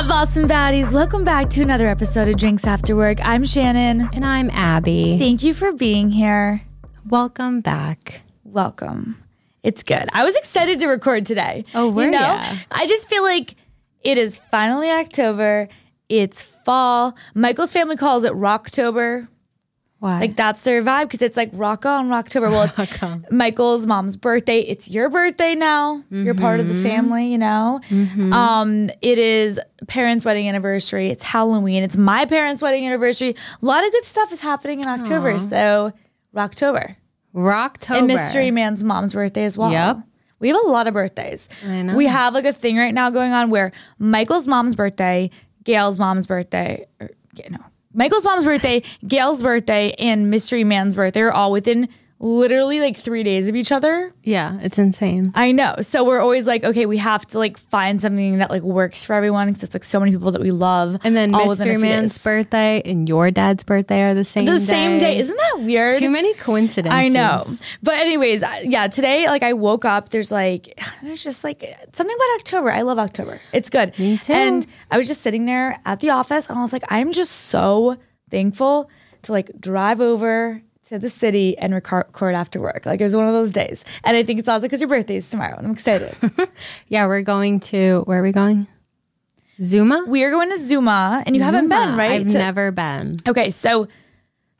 up, Boston baddies? Welcome back to another episode of Drinks After Work. I'm Shannon. And I'm Abby. Thank you for being here. Welcome back. Welcome. It's good. I was excited to record today. Oh, were you? Yeah. I just feel like it is finally October. It's fall. Michael's family calls it Rocktober. Why? Like, that's their vibe, because it's like rock on Rocktober. Well, it's Michael's mom's birthday. It's your birthday now. Mm-hmm. You're part of the family, you know? Mm-hmm. It is parents' wedding anniversary. It's Halloween. It's my parents' wedding anniversary. A lot of good stuff is happening in October. Aww. So Rocktober. Rocktober. And Mystery Man's mom's birthday as well. Yep. We have a lot of birthdays. I know. We have like a thing right now going on where Michael's mom's birthday, Gail's mom's birthday, or, no, Michael's mom's birthday, Gail's birthday, and Mystery Man's birthday are all within literally like 3 days of each other. Yeah, it's insane. I know. So we're always like, okay, we have to like find something that like works for everyone, because it's like so many people that we love. And then Mystery Man's birthday and your dad's birthday are the same day. The same day. Isn't that weird? Too many coincidences. I know. But anyways, yeah, today like I woke up, there's just like something about October. I love October. It's good. Me too. And I was just sitting there at the office and I was like, I'm just so thankful to like drive over to the city and record after work. Like, it was one of those days. And I think it's also because your birthday is tomorrow and I'm excited. Yeah, we're going to, where are we going? Zuma? We are going to Zuma. And you haven't been, right? I've never been. Okay, so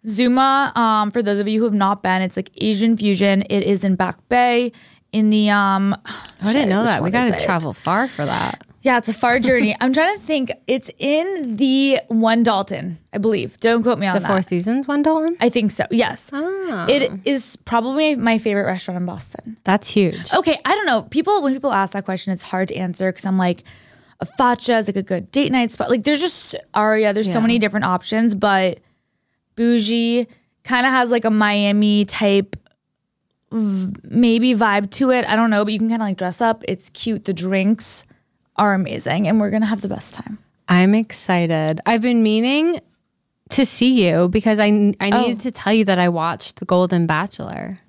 Zuma, for those of you who have not been, it's like Asian fusion. It is in Back Bay in the, I didn't know that. We got to travel far for that. Yeah, it's a far journey. I'm trying to think. It's in the One Dalton, I believe. Don't quote me on that. The Four Seasons One Dalton? I think so, yes. Oh. It is probably my favorite restaurant in Boston. That's huge. Okay, I don't know. When people ask that question, it's hard to answer, because I'm like, a Faccia is like a good date night spot. Like, there's just Aria. There's so many different options, but bougie kind of has like a Miami type maybe vibe to it. I don't know, but you can kind of like dress up. It's cute. The drinks are amazing, and we're gonna have the best time. I'm excited. I've been meaning to see you, because I needed to tell you that I watched The Golden Bachelor.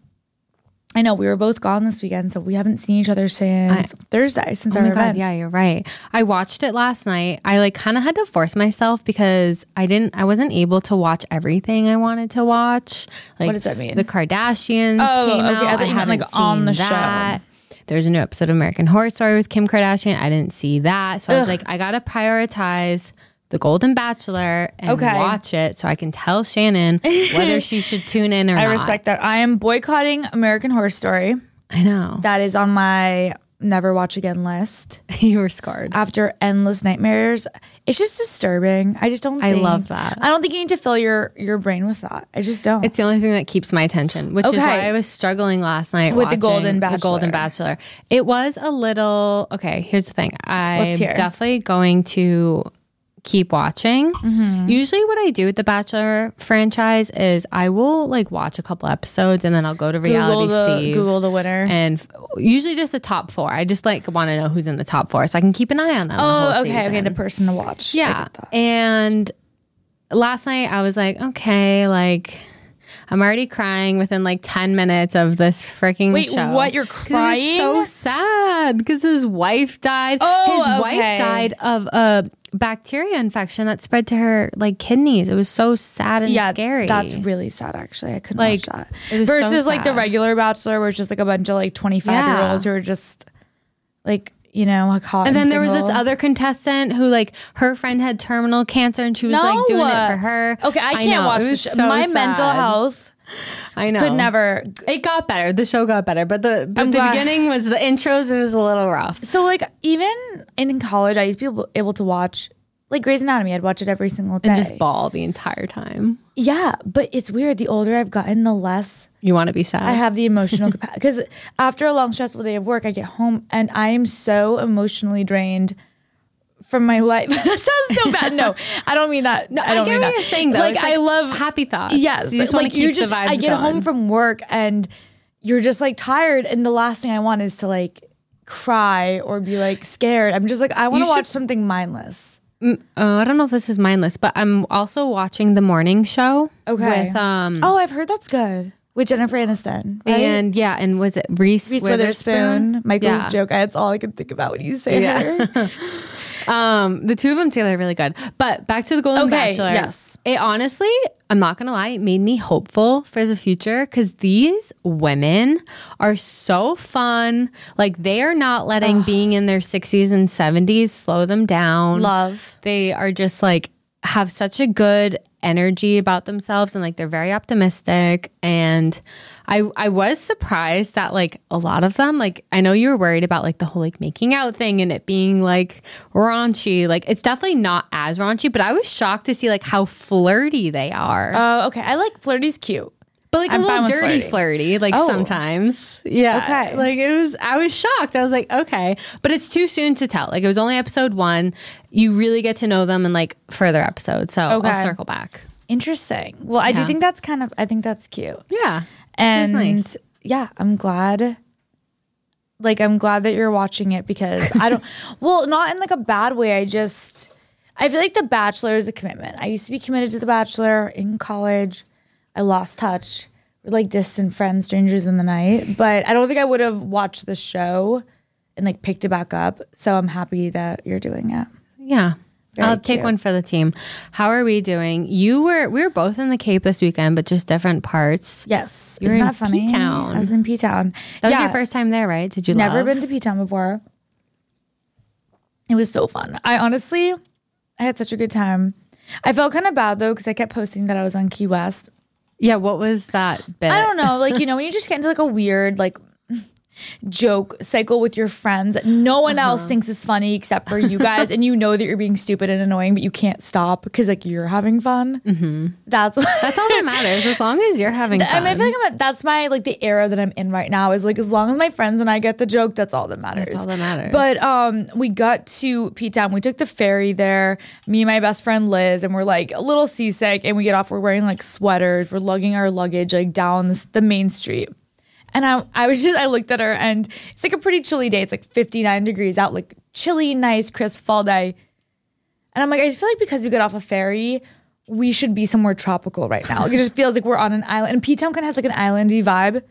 I know, we were both gone this weekend, so we haven't seen each other since Thursday, our event. Yeah, you're right. I watched it last night. I like kind of had to force myself, because I wasn't able to watch everything I wanted to watch. Like, what does that mean? The Kardashians came out. I thought you meant like on the show. There's a new episode of American Horror Story with Kim Kardashian. I didn't see that. So I was like, I got to prioritize The Golden Bachelor and watch it so I can tell Shannon whether she should tune in or not. I respect that. I am boycotting American Horror Story. I know. That is on my never watch again list. You were scarred. After endless nightmares. It's just disturbing. I love that. I don't think you need to fill your brain with that. I just don't. It's the only thing that keeps my attention, which is why I was struggling last night with The Golden Bachelor. It was a little, okay, here's the thing. I'm definitely going to keep watching. Mm-hmm. Usually what I do with the Bachelor franchise is I will like watch a couple episodes and then I'll go to Google the winner, and usually just the top four. I just like want to know who's in the top four so I can keep an eye on them. Okay, the person to watch. Yeah. And last night I was like, okay, like I'm already crying within like 10 minutes of this freaking show. Wait, what? You're crying? So sad because his wife died. Wife died of a bacteria infection that spread to her like kidneys. It was so sad and scary. That's really sad, actually. I couldn't like, watch that. It was versus so like the regular Bachelor, where it's just like a bunch of like 25-year-olds who are just like, you know, caught. And then there was this other contestant who like her friend had terminal cancer and she was like doing it for her. Okay, I can't watch the show. So my mental health. I know. Could never. It got better. The show got better, but the beginning was the intros. It was a little rough. So like even in college, I used to be able to watch like Grey's Anatomy. I'd watch it every single day and just bawl the entire time. Yeah, but it's weird. The older I've gotten, the less you want to be sad. I have the emotional capacity, because after a long stressful day of work, I get home and I am so emotionally drained from my life. That sounds so bad. No, I don't mean that. No, I get what you're saying though. Like I love happy thoughts. Yes, you just like you just. I get home from work and you're just like tired, and the last thing I want is to like cry or be like scared. I'm just like I want to watch something mindless. I don't know if this is mindless, but I'm also watching The Morning Show. Okay. With, I've heard that's good. With Jennifer Aniston. Right? And and was it Reese Witherspoon? Michael's joke. That's all I could think about when you say her. The two of them together are really good. But back to the Golden Bachelor. Yes. It honestly, I'm not going to lie, it made me hopeful for the future because these women are so fun. Like, they are not letting being in their 60s and 70s slow them down. Love. They are just like, have such a good energy about themselves, and like they're very optimistic. And I was surprised that like a lot of them, like I know you were worried about like the whole like making out thing and it being like raunchy. Like it's definitely not as raunchy, but I was shocked to see like how flirty they are. Oh, okay. I like flirty's cute. But like I'm a little dirty flirty, like sometimes. Yeah. Okay. Like it was, I was shocked. I was like, okay. But it's too soon to tell. Like it was only episode 1. You really get to know them in like further episodes. So I'll circle back. Interesting. Well, I do think that's kind of, I think that's cute. Yeah. And nice. Yeah, I'm glad. Like I'm glad that you're watching it because I don't, well, not in like a bad way. I feel like The Bachelor is a commitment. I used to be committed to The Bachelor in college. I lost touch. We're like distant friends, strangers in the night. But I don't think I would have watched the show and like picked it back up. So I'm happy that you're doing it. Yeah. Very I'll cute. Take one for the team. How are we doing? We were both in the Cape this weekend, but just different parts. Yes. Isn't that funny? P-Town. I was in P-Town. That was your first time there, right? Did you Never been to P-Town before. It was so fun. I had such a good time. I felt kind of bad though, because I kept posting that I was on Key West. Yeah, what was that bit? I don't know. Like, you know, when you just get into like a weird like joke cycle with your friends that no one else thinks is funny except for you guys, and you know that you're being stupid and annoying, but you can't stop because like you're having fun. Mm-hmm. That's all that matters, as long as you're having fun. I mean, I feel like that's my like the era that I'm in right now is like as long as my friends and I get the joke, that's all that matters. That's all that matters. But we got to P-Town. We took the ferry there. Me and my best friend Liz, and we're like a little seasick, and we get off. We're wearing like sweaters. We're lugging our luggage like down the main street. And I looked at her, and it's like a pretty chilly day. It's like 59 degrees out, like chilly, nice, crisp fall day. And I'm like, I just feel like because we got off a ferry, we should be somewhere tropical right now. Like, it just feels like we're on an island. And P-Town kind of has like an islandy vibe.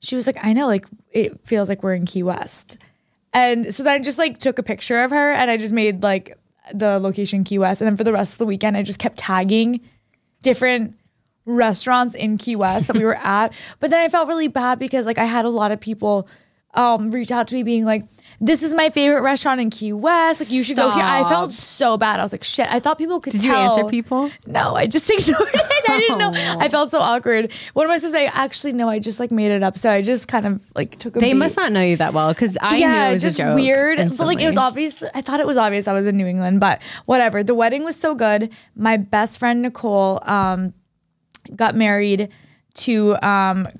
She was like, I know, like it feels like we're in Key West. And so then I just like took a picture of her, and I just made like the location Key West. And then for the rest of the weekend, I just kept tagging different restaurants in Key West that we were at. But then I felt really bad because like I had a lot of people reach out to me being like, this is my favorite restaurant in Key West, like you should go here. I felt so bad. I was like, shit, I thought people could tell. Did you answer people? No, I just ignored it. I didn't know. I felt so awkward. What am I supposed to say? Actually, no, I just like made it up. So I just kind of like took a beat. They must not know you that well because I knew it was just a joke. Weird. Instantly. But like it was obvious. I thought it was obvious I was in New England, but whatever. The wedding was so good. My best friend Nicole, got married to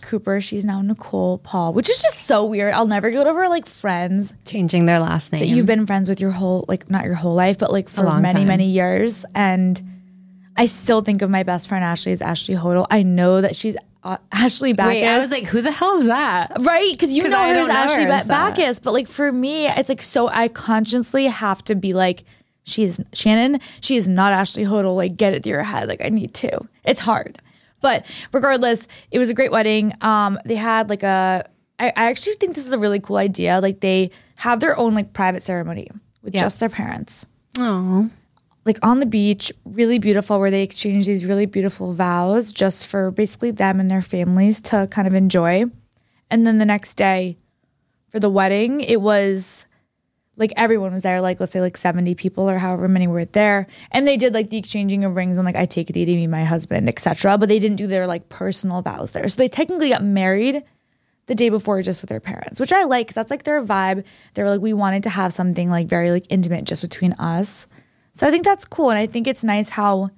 Cooper. She's now Nicole Paul, which is just so weird. I'll never get over like friends changing their last name that you've been friends with your whole, like not your whole life, but like for many, many years. And I still think of my best friend Ashley as Ashley Hodel. I know that she's Ashley Backus. Wait, I was like, who the hell is that? Right? Because you know her as Ashley Backus. But like for me, it's like, so I consciously have to be like, she is Shannon. She is not Ashley Hodel. Like get it through your head. Like I need to. It's hard. But regardless, it was a great wedding. They had like I actually think this is a really cool idea. Like they had their own like private ceremony with just their parents. Oh, like on the beach, really beautiful, where they exchanged these really beautiful vows just for basically them and their families to kind of enjoy. And then the next day for the wedding, it was like everyone was there. Like let's say like 70 people or however many were there. And they did like the exchanging of rings and like I take thee to be my husband, etc. But they didn't do their like personal vows there. So they technically got married the day before just with their parents, which I like because that's like their vibe. They were like, we wanted to have something like very like intimate just between us. So I think that's cool. And I think it's nice how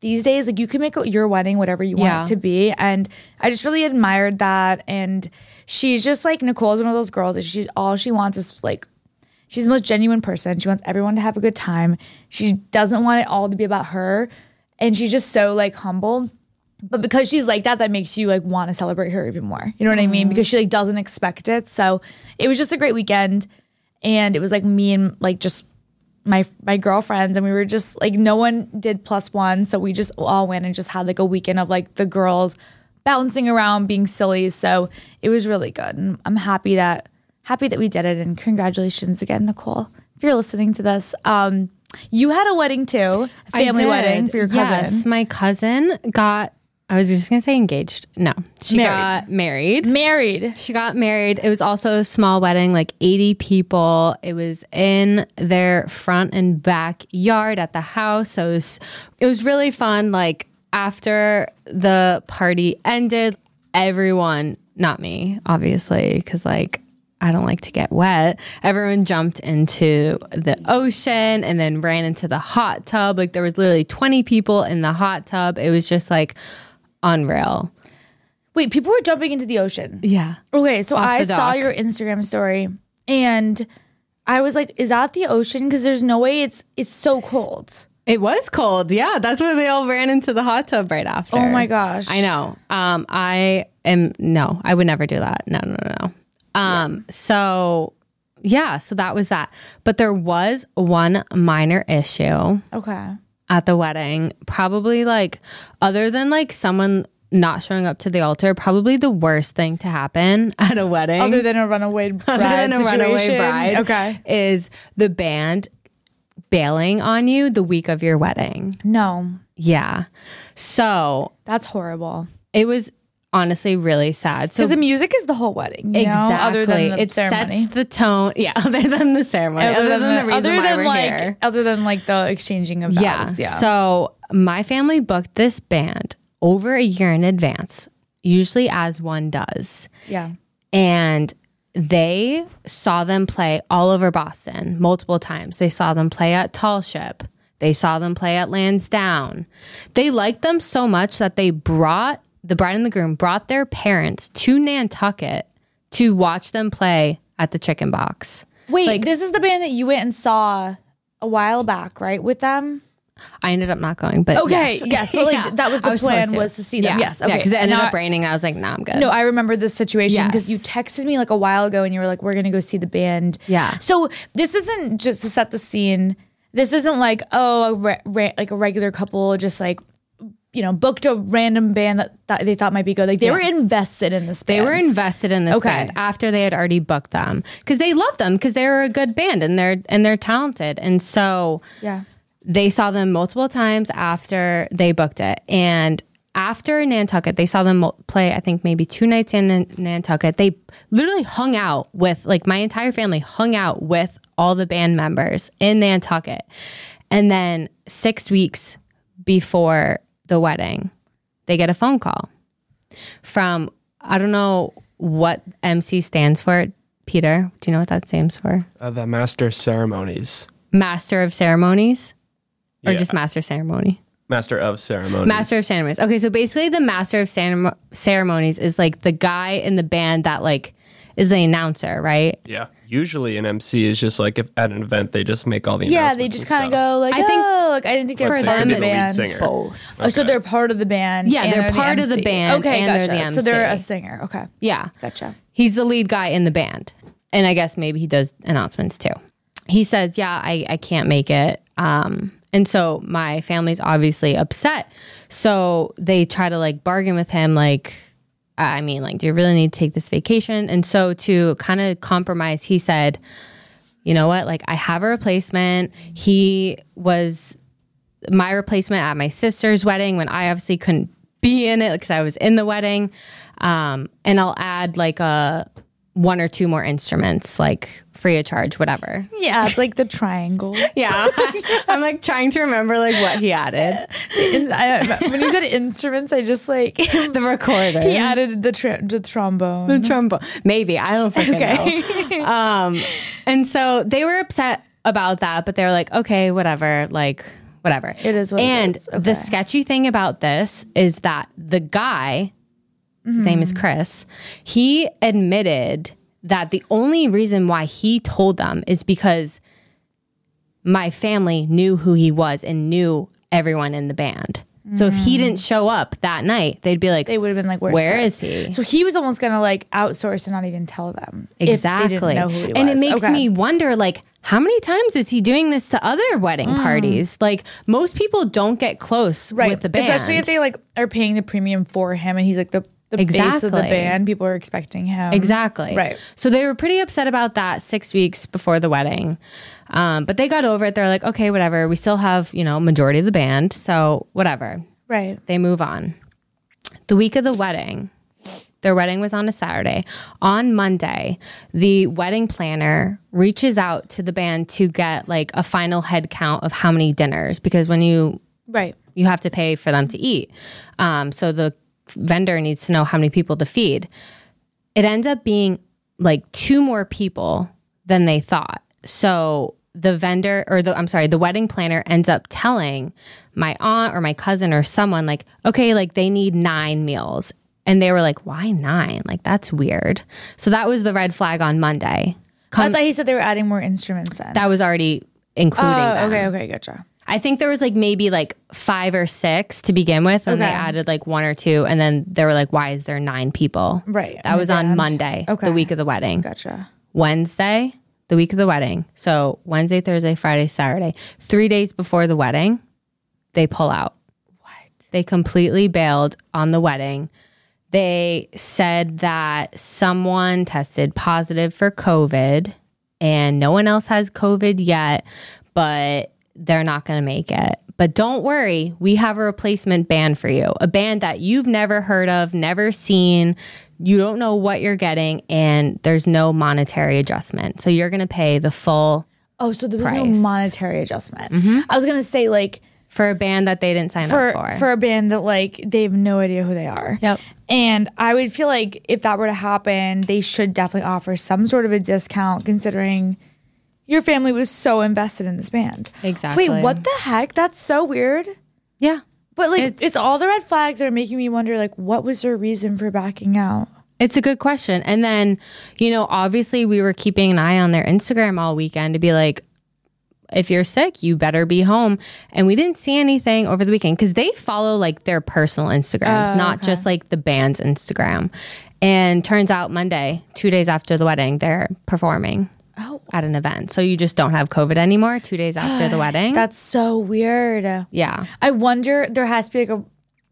these days like you can make your wedding whatever you want it to be. And I just really admired that. And she's just like, Nicole's one of those girls that all she wants is like, she's the most genuine person. She wants everyone to have a good time. She doesn't want it all to be about her. And she's just so like humble. But because she's like that makes you like want to celebrate her even more. You know what I mean? Because she like doesn't expect it. So it was just a great weekend. And it was like me and like just my girlfriends. And we were just like, no one did plus one. So we just all went and just had like a weekend of like the girls bouncing around, being silly. So it was really good. And I'm happy that we did it, and congratulations again, Nicole. if you're listening to this, you had a wedding too, a family wedding for your cousin. Yes, my cousin got, I was just going to say engaged. No, she got married. She got married. It was also a small wedding, like 80 people. It was in their front and backyard at the house. So it was really fun. Like after the party ended, everyone, not me, obviously, because like I don't like to get wet. Everyone jumped into the ocean and then ran into the hot tub. Like there was literally 20 people in the hot tub. It was just like... unreal. Wait, people were jumping into the ocean. Yeah. Okay, so I saw your Instagram story and I was like, is that the ocean? Because there's no way it's so cold. It was cold. Yeah, that's where they all ran into the hot tub right after. Oh my gosh. I know. I would never do that. No. So that was that. But there was one minor issue. Okay. At the wedding, probably like other than like someone not showing up to the altar, probably the worst thing to happen at a wedding, other than a runaway bride, okay, is the band bailing on you the week of your wedding. No, yeah, so that's horrible. It was honestly really sad. So because the music is the whole wedding, you exactly. know? Other than the it ceremony. Sets the tone. Yeah, other than the ceremony, other than the reason why we're here, other than like the exchanging of vows. Yeah. So my family booked this band over a year in advance, usually as one does. Yeah, and they saw them play all over Boston multiple times. They saw them play at Tall Ship. They saw them play at Lansdowne. They liked them so much that they brought. The bride and the groom brought their parents to Nantucket to watch them play at the Chicken Box. Wait, like, this is the band that you went and saw a while back, right? With them? I ended up not going, but okay, yes but like yeah. that was the plan was to see them. Yeah. Yes, okay. Because it ended up raining. And I was like, nah, I'm good. No, I remember this situation because you texted me like a while ago and you were like, we're going to go see the band. Yeah. So this isn't just to set the scene. This isn't like, oh, like a regular couple just like, you know, booked a random band that they thought might be good. Like they were invested in this band. Band after they had already booked them because they loved them because they were a good band and they're talented. And so they saw them multiple times after they booked it. And after Nantucket, they saw them play, I think maybe two nights in Nantucket. They literally hung out with like my entire family hung out with all the band members in Nantucket. And then 6 weeks before the wedding, they get a phone call from, I don't know what MC stands for. Peter, do you know what that stands for? The Master of Ceremonies. Master of Ceremonies? Or just Master Ceremony? Master of Ceremonies. Master of Ceremonies. Okay, so basically the Master of Ceremonies is like the guy in the band that like is the announcer, right? Yeah. Usually an MC is just like if at an event they just make all the announcements. Yeah, they just kind of go like, I didn't think they were part of the band. Both. Okay. So they're part of the band. Yeah, they're part of the band. Okay, gotcha. They're the MC. So they're a singer. Okay. Yeah. Gotcha. He's the lead guy in the band. And I guess maybe he does announcements too. He says, yeah, I can't make it. And so my family's obviously upset. So they try to like bargain with him like, I mean, like, do you really need to take this vacation? And so to kind of compromise, he said, you know what? Like, I have a replacement. He was my replacement at my sister's wedding when I obviously couldn't be in it because I was in the wedding. And I'll add like one or two more instruments, like free of charge, whatever. Yeah, it's like the triangle. Yeah. I'm like trying to remember like what he added. When you said instruments, I just like... the recorder. He added the trombone. The trombone. Maybe. I don't fucking know. And so they were upset about that, but they were like, okay, whatever. Like, whatever. It is what it is. And the sketchy thing about this is that the guy... Mm-hmm. Same as Chris, he admitted that the only reason why he told them is because my family knew who he was and knew everyone in the band. Mm-hmm. So if he didn't show up that night, they'd be like, they would have been like, where is he? So he was almost going to like outsource and not even tell them. Exactly. If they didn't know who he was. And it makes me wonder, like, how many times is he doing this to other wedding parties? Like, most people don't get close with the band. Especially if they like are paying the premium for him and he's like the the base of the band. People were expecting him. Exactly. Right. So they were pretty upset about that 6 weeks before the wedding. But they got over it. They're like, okay, whatever. We still have, you know, majority of the band. So whatever. Right. They move on. The week of the wedding, their wedding was on a Saturday. On Monday, the wedding planner reaches out to the band to get like a final head count of how many dinners, because when you, right, you have to pay for them to eat. So the vendor needs to know how many people to feed. It ends up being like two more people than they thought. So the vendor, or the wedding planner ends up telling my aunt or my cousin or someone, like, okay, like they need 9 meals. And they were like, why 9? Like, that's weird. So that was the red flag on Monday. I thought he said they were adding more instruments in. That was already including them. Okay, gotcha. I think there was like maybe like 5 or 6 to begin with, and they added like 1 or 2, and then they were like, why is there 9 people? Right. That was on Monday, the week of the wedding. Gotcha. Wednesday, the week of the wedding. So Wednesday, Thursday, Friday, Saturday. 3 days before the wedding, they pull out. What? They completely bailed on the wedding. They said that someone tested positive for COVID, and no one else has COVID yet, but they're not going to make it. But don't worry, we have a replacement band for you. A band that you've never heard of, never seen. You don't know what you're getting, and there's no monetary adjustment. So you're going to pay the full price. No monetary adjustment. Mm-hmm. I was going to say, like, for a band that they didn't sign up for. For a band that, like, they have no idea who they are. Yep. And I would feel like if that were to happen, they should definitely offer some sort of a discount, considering your family was so invested in this band. Exactly. Wait, what the heck? That's so weird. Yeah. But, like, it's all the red flags are making me wonder, like, what was their reason for backing out? It's a good question. And then, you know, obviously we were keeping an eye on their Instagram all weekend to be like, if you're sick, you better be home. And we didn't see anything over the weekend because they follow like their personal Instagrams, not just like the band's Instagram. And turns out Monday, 2 days after the wedding, they're performing at an event. So you just don't have COVID anymore 2 days after the wedding. That's so weird. Yeah. I wonder, there has to be like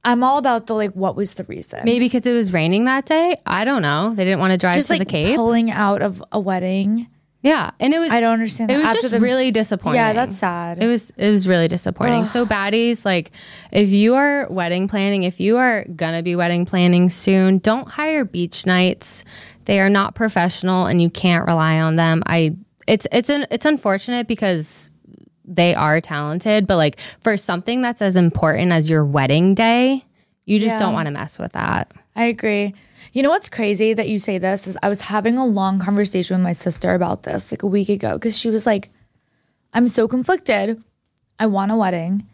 I'm all about the like, what was the reason? Maybe because it was raining that day. I don't know. They didn't want to drive just to the Cape. Just like pulling out of a wedding. Yeah, and it was... I don't understand that. It was really disappointing. Yeah, that's sad. It was really disappointing. Ugh. So baddies, like, if you are wedding planning, if you are gonna be wedding planning soon, don't hire beach nights. They are not professional, and you can't rely on them. It's unfortunate because they are talented, but, like, for something that's as important as your wedding day, you just don't want to mess with that. I agree. You know what's crazy that you say this is I was having a long conversation with my sister about this like a week ago, because she was like, I'm so conflicted. I want a wedding,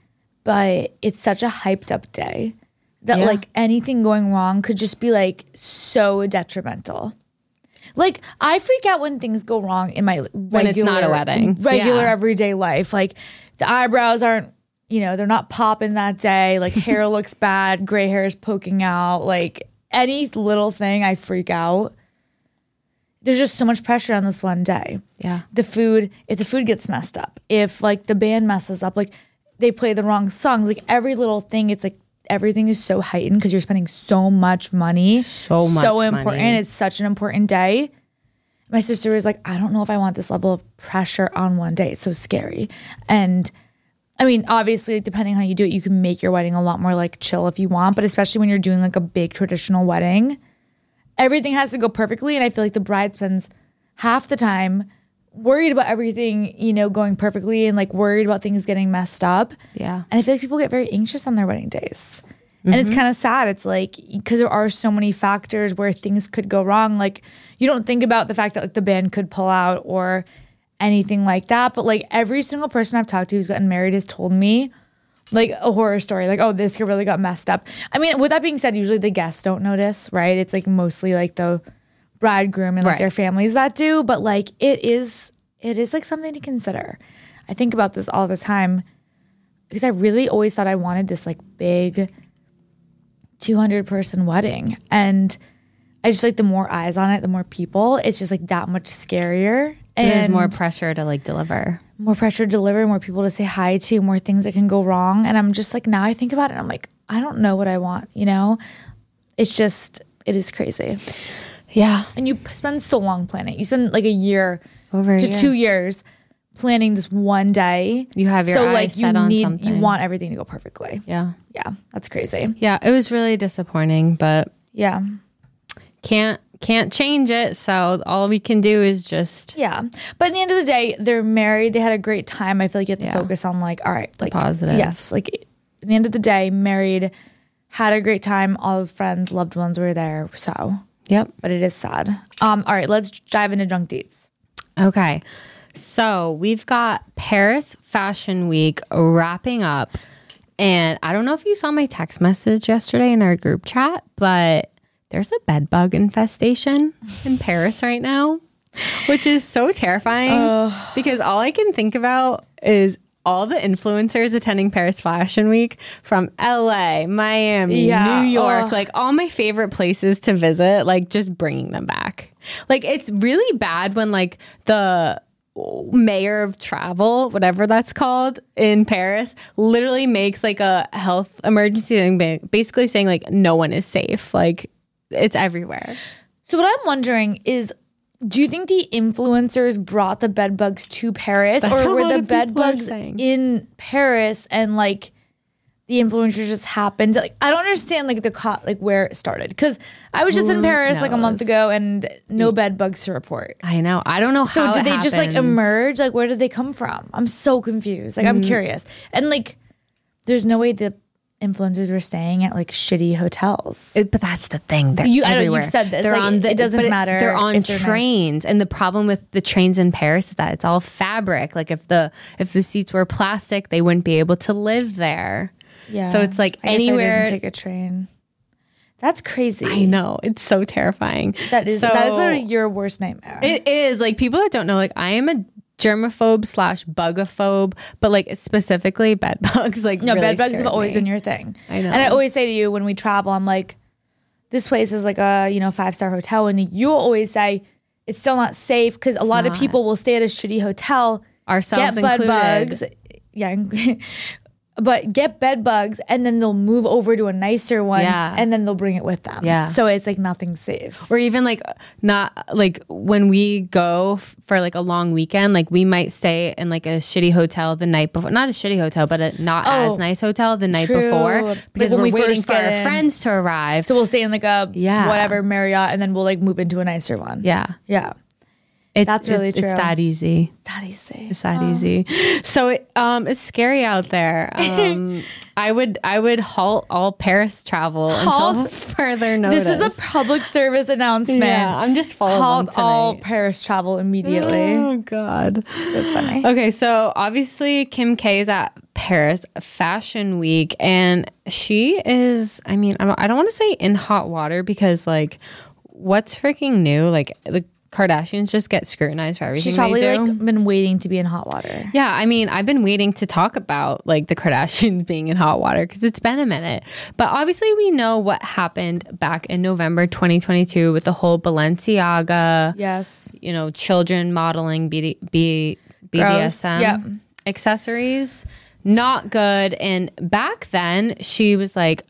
but it's such a hyped up day that like anything going wrong could just be like so detrimental. Like I freak out when things go wrong in my when it's not a wedding, regular everyday life. Like the eyebrows aren't, you know, they're not popping that day. Like hair looks bad. Gray hair is poking out. Like any little thing, I freak out. There's just so much pressure on this one day. Yeah. The food, if the food gets messed up, if like the band messes up, like they play the wrong songs, like every little thing, it's like everything is so heightened because you're spending so much money. So important. Money. It's such an important day. My sister was like, I don't know if I want this level of pressure on one day. It's so scary. And I mean, obviously, depending on how you do it, you can make your wedding a lot more, like, chill if you want. But especially when you're doing, like, a big traditional wedding, everything has to go perfectly. And I feel like the bride spends half the time worried about everything, you know, going perfectly and, like, worried about things getting messed up. Yeah. And I feel like people get very anxious on their wedding days. Mm-hmm. And it's kind of sad. It's, like, because there are so many factors where things could go wrong. Like, you don't think about the fact that, like, the band could pull out or anything like that. But like every single person I've talked to who's gotten married has told me like a horror story, like, oh, this really got messed up. I mean, with that being said, usually the guests don't notice, right? It's like mostly like the bridegroom and like their families that do. But like it is like something to consider. I think about this all the time because I really always thought I wanted this like big 200-person wedding. And I just like the more eyes on it, the more people, it's just like that much scarier. And there's more pressure to like deliver. More pressure to deliver, more people to say hi to, more things that can go wrong. And I'm just like, now I think about it, I'm like, I don't know what I want, you know? It's just It is crazy. Yeah. And you spend so long planning. You spend like a year over to 2 years planning this one day. You have your eyes set on something. So like you want everything to go perfectly. Yeah. Yeah. That's crazy. Yeah. It was really disappointing, but yeah. Can't change it. So all we can do is just. Yeah. But at the end of the day, they're married. They had a great time. I feel like you have to focus on like, all right, like positive. Yes. Like at the end of the day, married, had a great time. All friends, loved ones were there. So. Yep. But it is sad. All right, let's dive into drunk deeds. Okay. So we've got Paris Fashion Week wrapping up. And I don't know if you saw my text message yesterday in our group chat, but there's a bed bug infestation in Paris right now, which is so terrifying because all I can think about is all the influencers attending Paris Fashion Week from LA, Miami, New York, like all my favorite places to visit, like just bringing them back. Like it's really bad when like the mayor of travel, whatever that's called in Paris, literally makes like a health emergency thing, basically saying like no one is safe. Like it's everywhere. So what I'm wondering is, do you think the influencers brought the bed bugs to Paris, or were the bed bugs in Paris and like the influencers just happened? Like I don't understand like the like where it started, because I was just in Paris like a month ago and no bed bugs to report. I know. I don't know. So did they just like emerge? Like where did they come from? I'm so confused. Like I'm curious. And like there's no way the influencers were staying at like shitty hotels. But that's the thing. Everywhere. You've said this. They're like, it doesn't matter. They're on trains. Nice. And the problem with the trains in Paris is that it's all fabric. Like if the seats were plastic, they wouldn't be able to live there. Yeah. So it's like anywhere. I didn't take a train. That's crazy. I know. It's so terrifying. That is literally your worst nightmare. It is. Like people that don't know, like I am a germaphobe / bugaphobe, but like specifically bed bugs. Like no, really bed bugs have always been your thing. I know, and I always say to you when we travel, I'm like, this place is like a 5-star hotel, and you always say it's still not safe because a lot of people will stay at a shitty hotel, ourselves get included. But get bed bugs, and then they'll move over to a nicer one, and then they'll bring it with them. Yeah. So it's like nothing's safe. Or even like not like when we go for like a long weekend, like we might stay in like a shitty hotel the night before. Not a shitty hotel, but a not as nice hotel the night before, because like we're waiting for our friends to arrive. So we'll stay in like a whatever Marriott, and then we'll like move into a nicer one. Yeah. Yeah. That's really true. It's that easy. It's that easy. So it's scary out there. I would halt all Paris travel until further notice. This is a public service announcement. Yeah, I'm just following along tonight. Halt all Paris travel immediately. Oh God, so funny. Okay, so obviously Kim K is at Paris Fashion Week, and she is. I mean, I don't want to say in hot water because like, what's freaking new? Like the Kardashians just get scrutinized for everything. She's probably they do. Like been waiting to be in hot water. Yeah, I mean, I've been waiting to talk about like the Kardashians being in hot water because it's been a minute. But obviously, we know what happened back in November 2022 with the whole Balenciaga, children modeling BDSM accessories. Not good. And back then, she was like,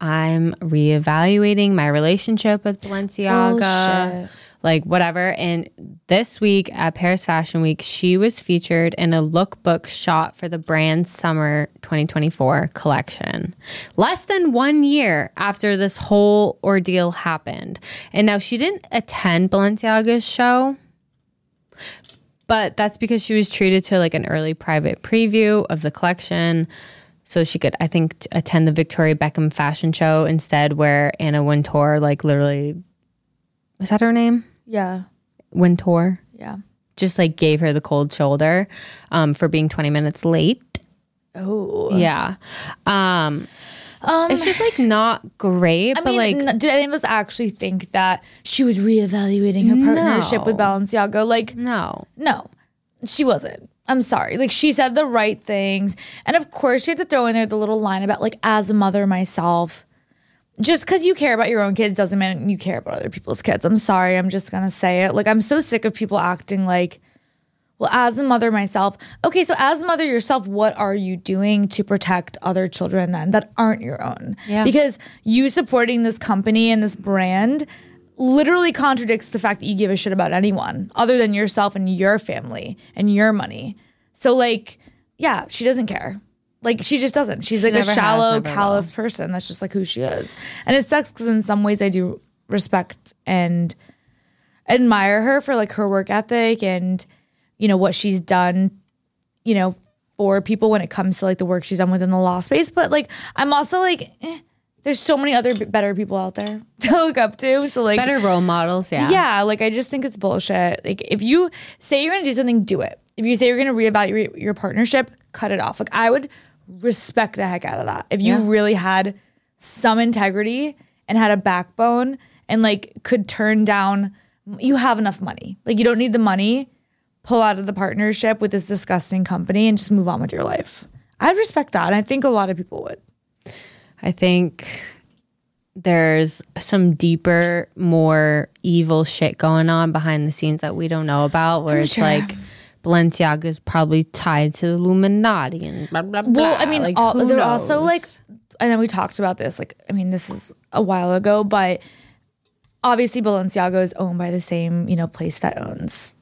"I'm reevaluating my relationship with Balenciaga." Oh, shit. Like whatever. And this week at Paris Fashion Week, she was featured in a lookbook shot for the brand's summer 2024 collection, less than 1 year after this whole ordeal happened. And now she didn't attend Balenciaga's show, but that's because she was treated to like an early private preview of the collection. So she could, I think, attend the Victoria Beckham fashion show instead, where Anna Wintour like literally... Was that her name? Yeah. Wintour. Yeah. Just like gave her the cold shoulder for being 20 minutes late. Oh. Yeah. It's just like not great. I mean, like, did any of us actually think that she was reevaluating her partnership with Balenciaga? Like, no, she wasn't. I'm sorry. Like, she said the right things. And of course, she had to throw in there the little line about like, as a mother myself. Just because you care about your own kids doesn't mean you care about other people's kids. I'm sorry. I'm just going to say it. Like, I'm so sick of people acting like, Well, as a mother myself, okay, so as a mother yourself, what are you doing to protect other children then that aren't your own? Yeah. Because you supporting this company and this brand literally contradicts the fact that you give a shit about anyone other than yourself and your family and your money. So like, yeah, she doesn't care. Like, she just doesn't. She's like a shallow, callous person. That's just like who she is. And it sucks because in some ways I do respect and admire her for like her work ethic and, you know, what she's done, you know, for people when it comes to like the work she's done within the law space. But like, I'm also like, there's so many other better people out there to look up to. So like, better role models. Yeah. Yeah. Like, I just think it's bullshit. Like, if you say you're going to do something, do it. If you say you're going to reevaluate your partnership, cut it off. Like, I would respect the heck out of that. If you really had some integrity and had a backbone and like could turn down, you have enough money. Like, you don't need the money. Pull out of the partnership with this disgusting company and just move on with your life. I'd respect that. And I think a lot of people would. I think there's some deeper, more evil shit going on behind the scenes that we don't know about, where it's like Balenciaga is probably tied to the Illuminati and blah, blah, blah. Well, I mean, like, they're also like, and then we talked about this, like, I mean, this is a while ago, but obviously Balenciaga is owned by the same, you know, place that owns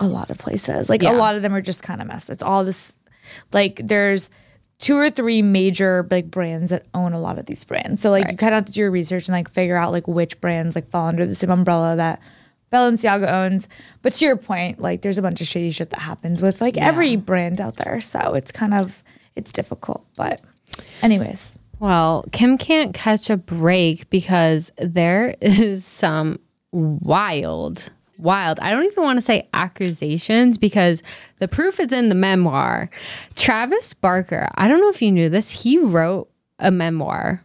a lot of places. Like, a lot of them are just kind of messed. It's all this, like, there's 2 or 3 major, like, brands that own a lot of these brands. So, like, you kind of have to do your research and, like, figure out, like, which brands, like, fall under the same umbrella that Balenciaga owns. But to your point, like, there's a bunch of shady shit that happens with, like, every brand out there. So it's kind of, it's difficult. But anyways. Well, Kim can't catch a break because there is some wild. I don't even want to say accusations because the proof is in the memoir. Travis Barker, I don't know if you knew this, he wrote a memoir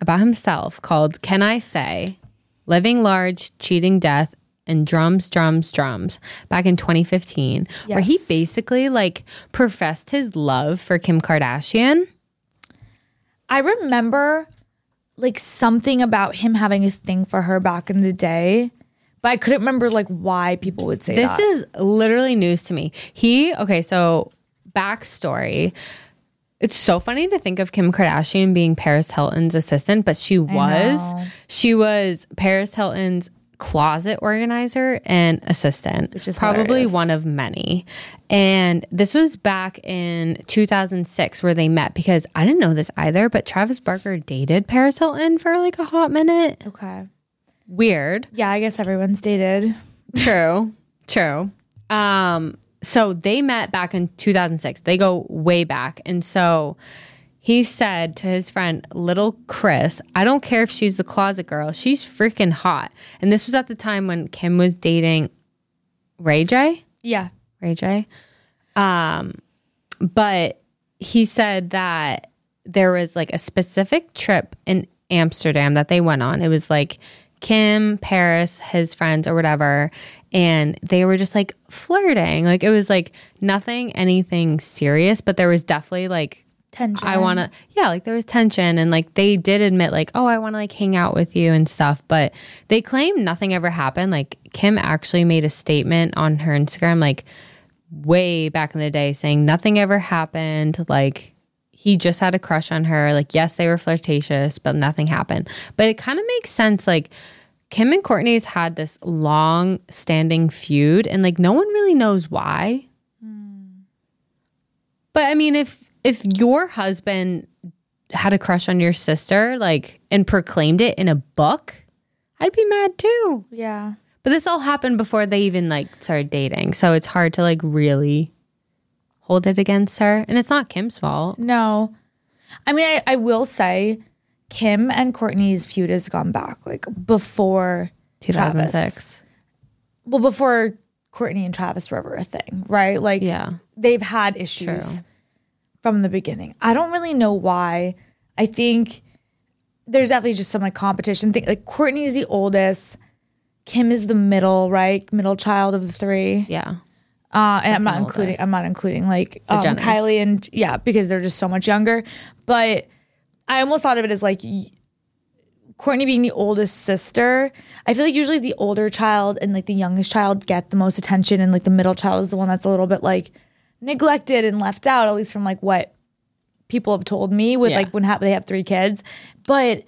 about himself called Can I Say? Living Large, Cheating Death, and Drums back in 2015, where he basically like professed his love for Kim Kardashian. I remember like something about him having a thing for her back in the day. But I couldn't remember, like, why people would say that. This is literally news to me. Okay, so backstory. It's so funny to think of Kim Kardashian being Paris Hilton's assistant, but she was. She was Paris Hilton's closet organizer and assistant. Which is probably hilarious. One of many. And this was back in 2006 where they met because I didn't know this either, but Travis Barker dated Paris Hilton for, like, a hot minute. Okay. Weird. Yeah, I guess everyone's dated. True. So they met back in 2006. They go way back. And so he said to his friend, little Chris, I don't care if she's the closet girl. She's freaking hot. And this was at the time when Kim was dating Ray J. Yeah. Ray J. But he said that there was like a specific trip in Amsterdam that they went on. It was like Kim, Paris, his friends or whatever, and they were just like flirting. Like, it was like nothing, anything serious, but there was definitely like tension. Like there was tension, and like they did admit like, oh, I want to like hang out with you and stuff, but they claim nothing ever happened. Like, Kim actually made a statement on her Instagram like way back in the day saying nothing ever happened. Like, he just had a crush on her. Like, yes, they were flirtatious, but nothing happened. But it kind of makes sense. Like, Kim and Kourtney's had this long standing feud and like no one really knows why. Mm. But I mean, if your husband had a crush on your sister, like, and proclaimed it in a book, I'd be mad too. Yeah. But this all happened before they even like started dating. So it's hard to like really hold it against her. And it's not Kim's fault. No. I mean, I will say Kim and Kourtney's feud has gone back like before 2006. Travis. Well, before Kourtney and Travis were ever a thing, right? Like, they've had issues from the beginning. I don't really know why. I think there's definitely just some like competition thing. Like, Kourtney is the oldest. Kim is the middle, right? Middle child of the three. Yeah. And I'm not including like Kylie and because they're just so much younger. But I almost thought of it as like Kourtney being the oldest sister, I feel like usually the older child and like the youngest child get the most attention, and like the middle child is the one that's a little bit like neglected and left out, at least from like what people have told me with like when they have three kids. But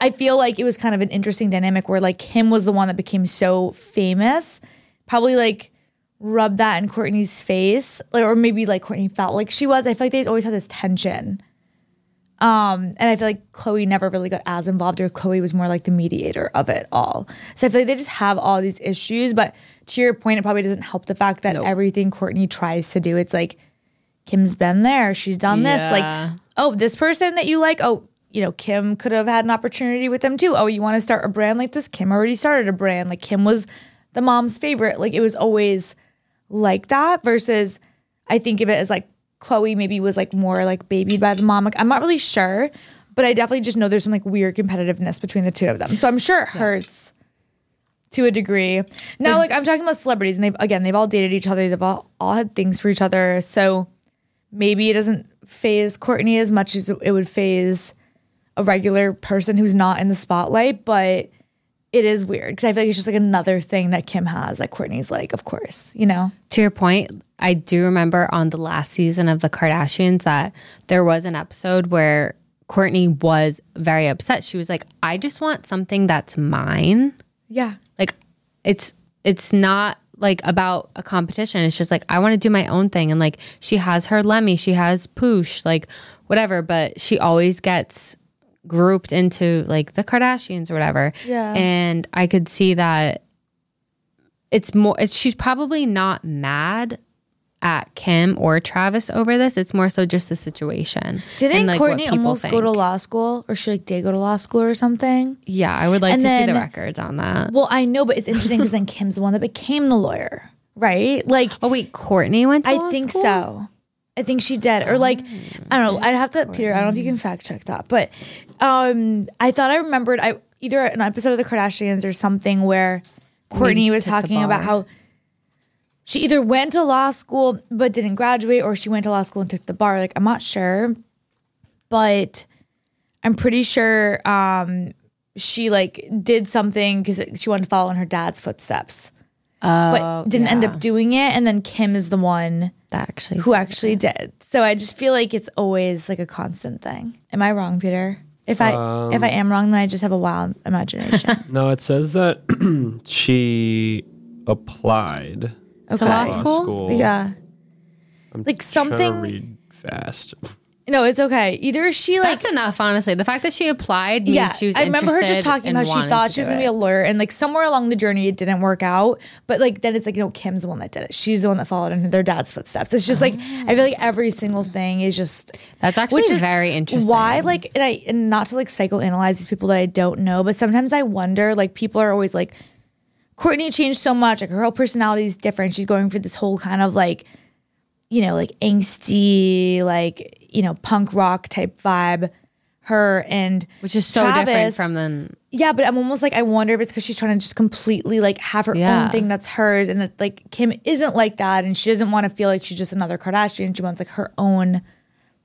I feel like it was kind of an interesting dynamic where like Kim was the one that became so famous, probably like rubbed that in Kourtney's face, like, or maybe like Kourtney felt like she was. I feel like they always had this tension. And I feel like Khloé never really got as involved, or Khloé was more like the mediator of it all. So I feel like they just have all these issues. But to your point, it probably doesn't help the fact that everything Kourtney tries to do, it's like Kim's been there, she's done this. Like, oh, this person that you like, oh, you know, Kim could have had an opportunity with them too. Oh, you want to start a brand like this? Kim already started a brand. Like, Kim was the mom's favorite. Like, it was always like that, versus I think of it as like Khloé maybe was like more like babied by the mom. Like, I'm not really sure, but I definitely just know there's some like weird competitiveness between the two of them. So I'm sure it hurts to a degree. Now, like, I'm talking about celebrities, and they've all dated each other. They've all had things for each other. So maybe it doesn't phase Kourtney as much as it would phase a regular person who's not in the spotlight. But it is weird because I feel like it's just like another thing that Kim has that Kourtney's like, of course, you know? To your point, I do remember on the last season of The Kardashians that there was an episode where Kourtney was very upset. She was like, I just want something that's mine. Yeah. Like, it's not like about a competition. It's just like, I want to do my own thing. And like, she has her Lemmy, she has Poosh, like whatever, but she always gets grouped into like the Kardashians or whatever. Yeah. And I could see that she's probably not mad at Kim or Travis over this. It's more so just the situation. Didn't like Kourtney almost go to law school, or she like did go to law school or something? Yeah, I would like to see the records on that. Well, I know, but it's interesting because then Kim's the one that became the lawyer, right? Like, oh wait, Kourtney went to law school? So I think she did, or like, I don't know. I'd have to, Peter, I don't know if you can fact check that, but I thought I remembered either an episode of The Kardashians or something where Kourtney was talking about how she either went to law school but didn't graduate, or she went to law school and took the bar. Like, I'm not sure, but I'm pretty sure she like did something because she wanted to follow in her dad's footsteps, but didn't end up doing it. And then Kim is the one who actually did. So I just feel like it's always like a constant thing. Am I wrong, Peter? If I am wrong, then I just have a wild imagination. No, it says that she applied to law school. Yeah, I'm like something. To read fast. No, it's okay. Either she like that's enough. Honestly, the fact that she applied means she was. I remember her just talking about how she thought she was gonna be a lawyer, and like somewhere along the journey it didn't work out. But like then it's like, no, Kim's the one that did it. She's the one that followed in their dad's footsteps. It's just like I feel like every single thing is just that's actually very interesting. Why like and not to like psychoanalyze these people that I don't know, but sometimes I wonder, like, people are always like, Kourtney changed so much. Like, her whole personality is different. She's going for this whole kind of like, you know, like angsty, like, you know, punk rock type vibe. Her and which is so Travis, different from them. Yeah, but I'm almost like I wonder if it's because she's trying to just completely like have her own thing that's hers, and that like Kim isn't like that, and she doesn't want to feel like she's just another Kardashian. She wants like her own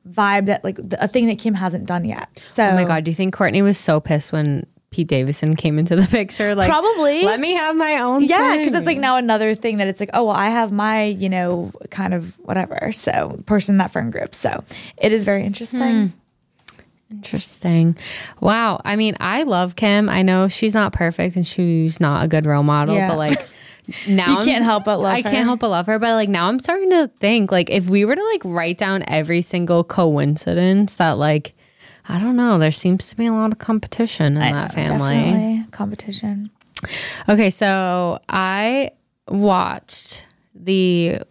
vibe, that like a thing that Kim hasn't done yet. So, oh my God, do you think Kourtney was so pissed when Pete Davidson came into the picture? Like, probably. Let me have my own thing. Yeah, because it's like now another thing that it's like, oh, well, I have my, you know, kind of whatever. So person in that friend group. So it is very interesting. Interesting. Wow. I mean, I love Kim. I know she's not perfect and she's not a good role model, but like now you can't help but love her. I can't help but love her. But like now I'm starting to think like if we were to like write down every single coincidence that like, I don't know. There seems to be a lot of competition in that family. Definitely competition. Okay, so I watched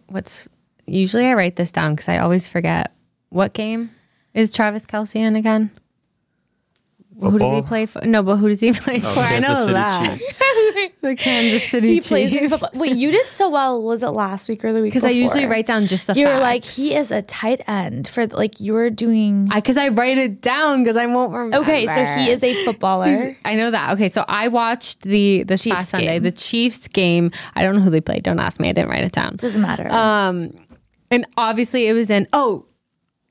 what's usually I write this down because I always forget. What game is Travis Kelce in again? Football? Who does he play for? No, but who does he play for? I know that. The Kansas City Chiefs. He plays in football. Wait, you did so well. Was it last week or the week before? Because I usually write down just the facts. You were like, he is a tight end for like you were doing. Because I write it down because I won't remember. Okay, so he is a footballer. I know that. Okay, so I watched this Chiefs past Sunday, the Chiefs game. I don't know who they played. Don't ask me. I didn't write it down. Doesn't matter. And obviously it was in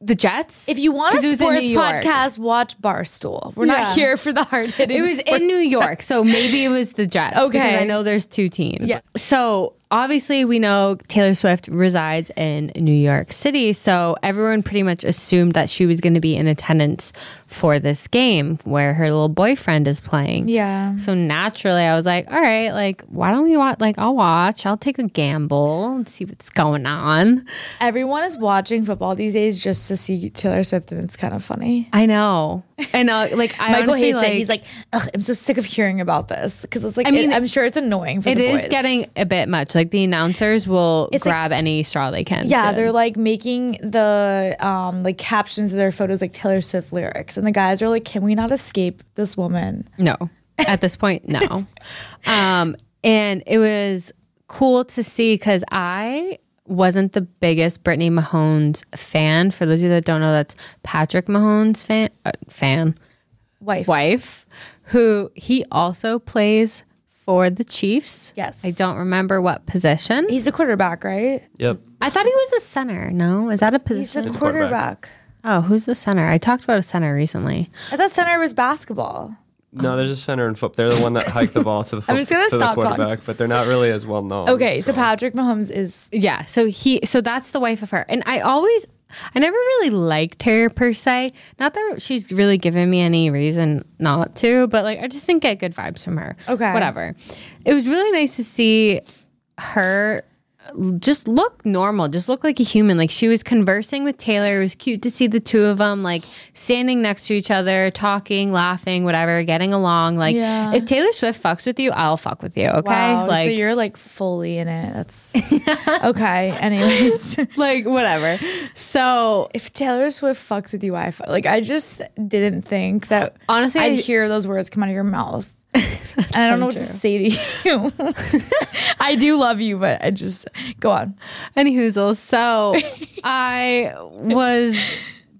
the Jets. If you want a sports podcast, watch Barstool. We're not here for the hard-hitting. It was in New York, so maybe it was the Jets. Okay. Because I know there's two teams. Yeah. So obviously we know Taylor Swift resides in New York City, so everyone pretty much assumed that she was going to be in attendance for this game where her little boyfriend is playing. Yeah. So naturally I was like, all right, like, why don't we watch? Like, I'll watch. I'll take a gamble and see what's going on. Everyone is watching football these days just to see Taylor Swift, and it's kind of funny. I know. And like, I Michael hates it. He's like, ugh, I'm so sick of hearing about this, because it's like, I mean, I'm sure it's annoying for the boys. It is getting a bit much. Like, the announcers will grab like, any straw they can. Yeah, they're like making the like captions of their photos like Taylor Swift lyrics, and the guys are like, "Can we not escape this woman?" No, at this point, no. And it was cool to see, because I wasn't the biggest Brittany Mahomes fan. For those of you that don't know, that's Patrick Mahomes' wife, who he also plays for the Chiefs. Yes. I don't remember what position. He's a quarterback, right? Yep. I thought he was a center. No? Is that a position? He's a quarterback. Oh, who's the center? I talked about a center recently. I thought center was basketball. No, there's a center in football. They're the one that hiked the ball to the quarterback, but they're not really as well known. Okay, so Patrick Mahomes is... Yeah, so that's the wife of her. And I never really liked her per se. Not that she's really given me any reason not to, but like I just didn't get good vibes from her. Okay. Whatever. It was really nice to see her just look normal, just look like a human. Like, she was conversing with Taylor. It was cute to see the two of them like standing next to each other, talking, laughing, whatever, getting along. Like, if Taylor Swift fucks with you, I'll fuck with you. Okay. Wow, like, so you're like fully in it. That's okay. Anyways, like, whatever. So if Taylor Swift fucks with you, I just didn't think that. Honestly, I hear those words come out of your mouth. And I don't know what to say to you. I do love you, but I just go on. Any hoozles. So I was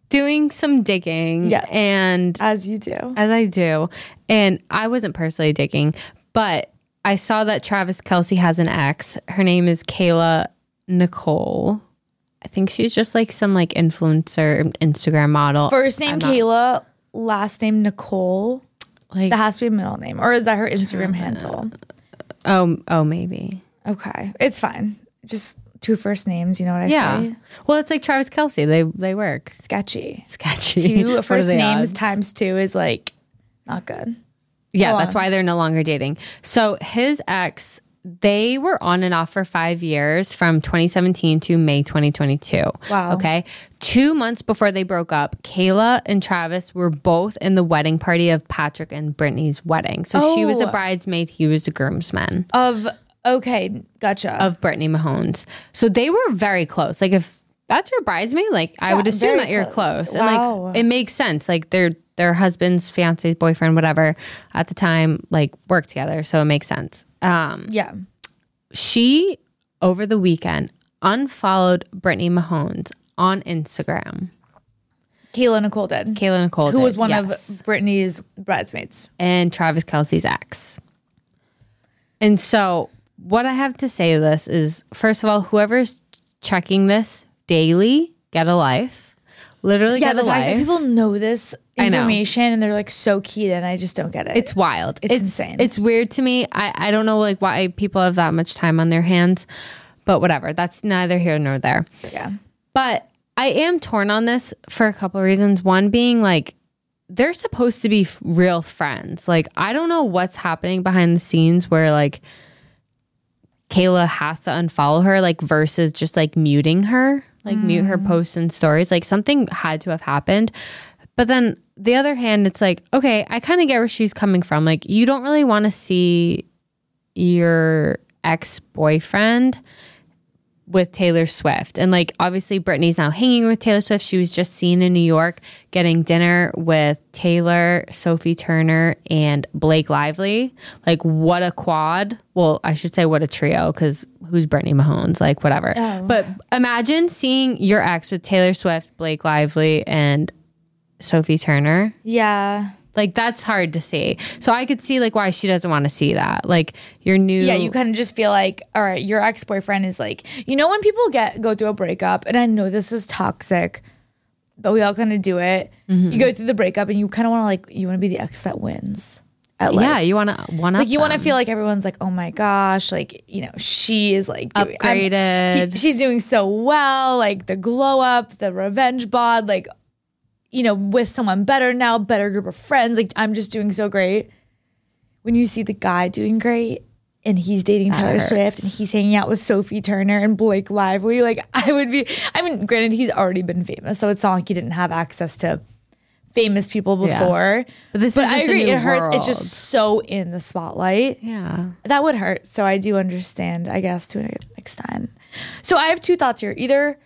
doing some digging. Yes. And as you do. As I do. And I wasn't personally digging, but I saw that Travis Kelce has an ex. Her name is Kayla Nicole. I think she's just like some like influencer Instagram model. First name Kayla, last name Nicole. Like, that has to be a middle name. Or is that her Instagram handle? Oh, maybe. Okay. It's fine. Just two first names, you know what I say? Well, it's like Travis Kelce. They work. Sketchy. Two first names times two is like not good. Yeah, that's why they're no longer dating. So his ex, they were on and off for 5 years from 2017 to May 2022. Wow. Okay. 2 months before they broke up, Kayla and Travis were both in the wedding party of Patrick and Brittany's wedding. So she was a bridesmaid, he was a groomsman. Of Brittany Mahomes. So they were very close. Like, if that's your bridesmaid, like, I would assume that you're close. Wow. And like, it makes sense. Like, their husband's, fiance's, boyfriend, whatever, at the time, like, worked together. So it makes sense. She, over the weekend, unfollowed Brittany Mahomes on Instagram. Kayla Nicole did. Who was one of Brittany's bridesmaids. And Travis Kelce's ex. And so what I have to say to this is, first of all, whoever's checking this daily, get a life. Literally get a life. Yeah, the fact that people know this information and they're like so keyed in, I just don't get it. It's wild. It's insane. It's weird to me. I don't know like why people have that much time on their hands, but whatever. That's neither here nor there. Yeah. But I am torn on this for a couple of reasons. One being like, they're supposed to be real friends. Like, I don't know what's happening behind the scenes where like Kayla has to unfollow her, like, versus just like muting her, like mute her posts and stories. Like, something had to have happened. But then the other hand, it's like, okay, I kind of get where she's coming from. Like, you don't really want to see your ex-boyfriend with Taylor Swift. And like, obviously Brittany's now hanging with Taylor Swift. She was just seen in New York getting dinner with Taylor, Sophie Turner, and Blake Lively. Like, what a quad. Well, I should say what a trio, because who's Brittany Mahomes? Like, whatever. Oh. But imagine seeing your ex with Taylor Swift, Blake Lively, and Sophie Turner. Yeah. Like, that's hard to see. So I could see like why she doesn't want to see that. Like, your new... Yeah, you kind of just feel like, all right, your ex-boyfriend is like... You know when people go through a breakup, and I know this is toxic, but we all kind of do it. Mm-hmm. You go through the breakup and you kind of want to like, you want to be the ex that wins at life. Yeah, you want to one-up like you want to feel like everyone's like, oh my gosh, like, you know, she is like doing, upgraded. She's doing so well, like the glow up, the revenge bod, like, you know, with someone better now, better group of friends. Like I'm just doing so great. When you see the guy doing great and he's dating Taylor Swift and he's hanging out with Sophie Turner and Blake Lively, like I would be, I mean, granted, he's already been famous. So it's not like he didn't have access to famous people before. Yeah. But this is just I agree, a new it hurts. World. It's just so in the spotlight. Yeah. That would hurt. So I do understand, I guess, to an extent. So I have two thoughts here. Either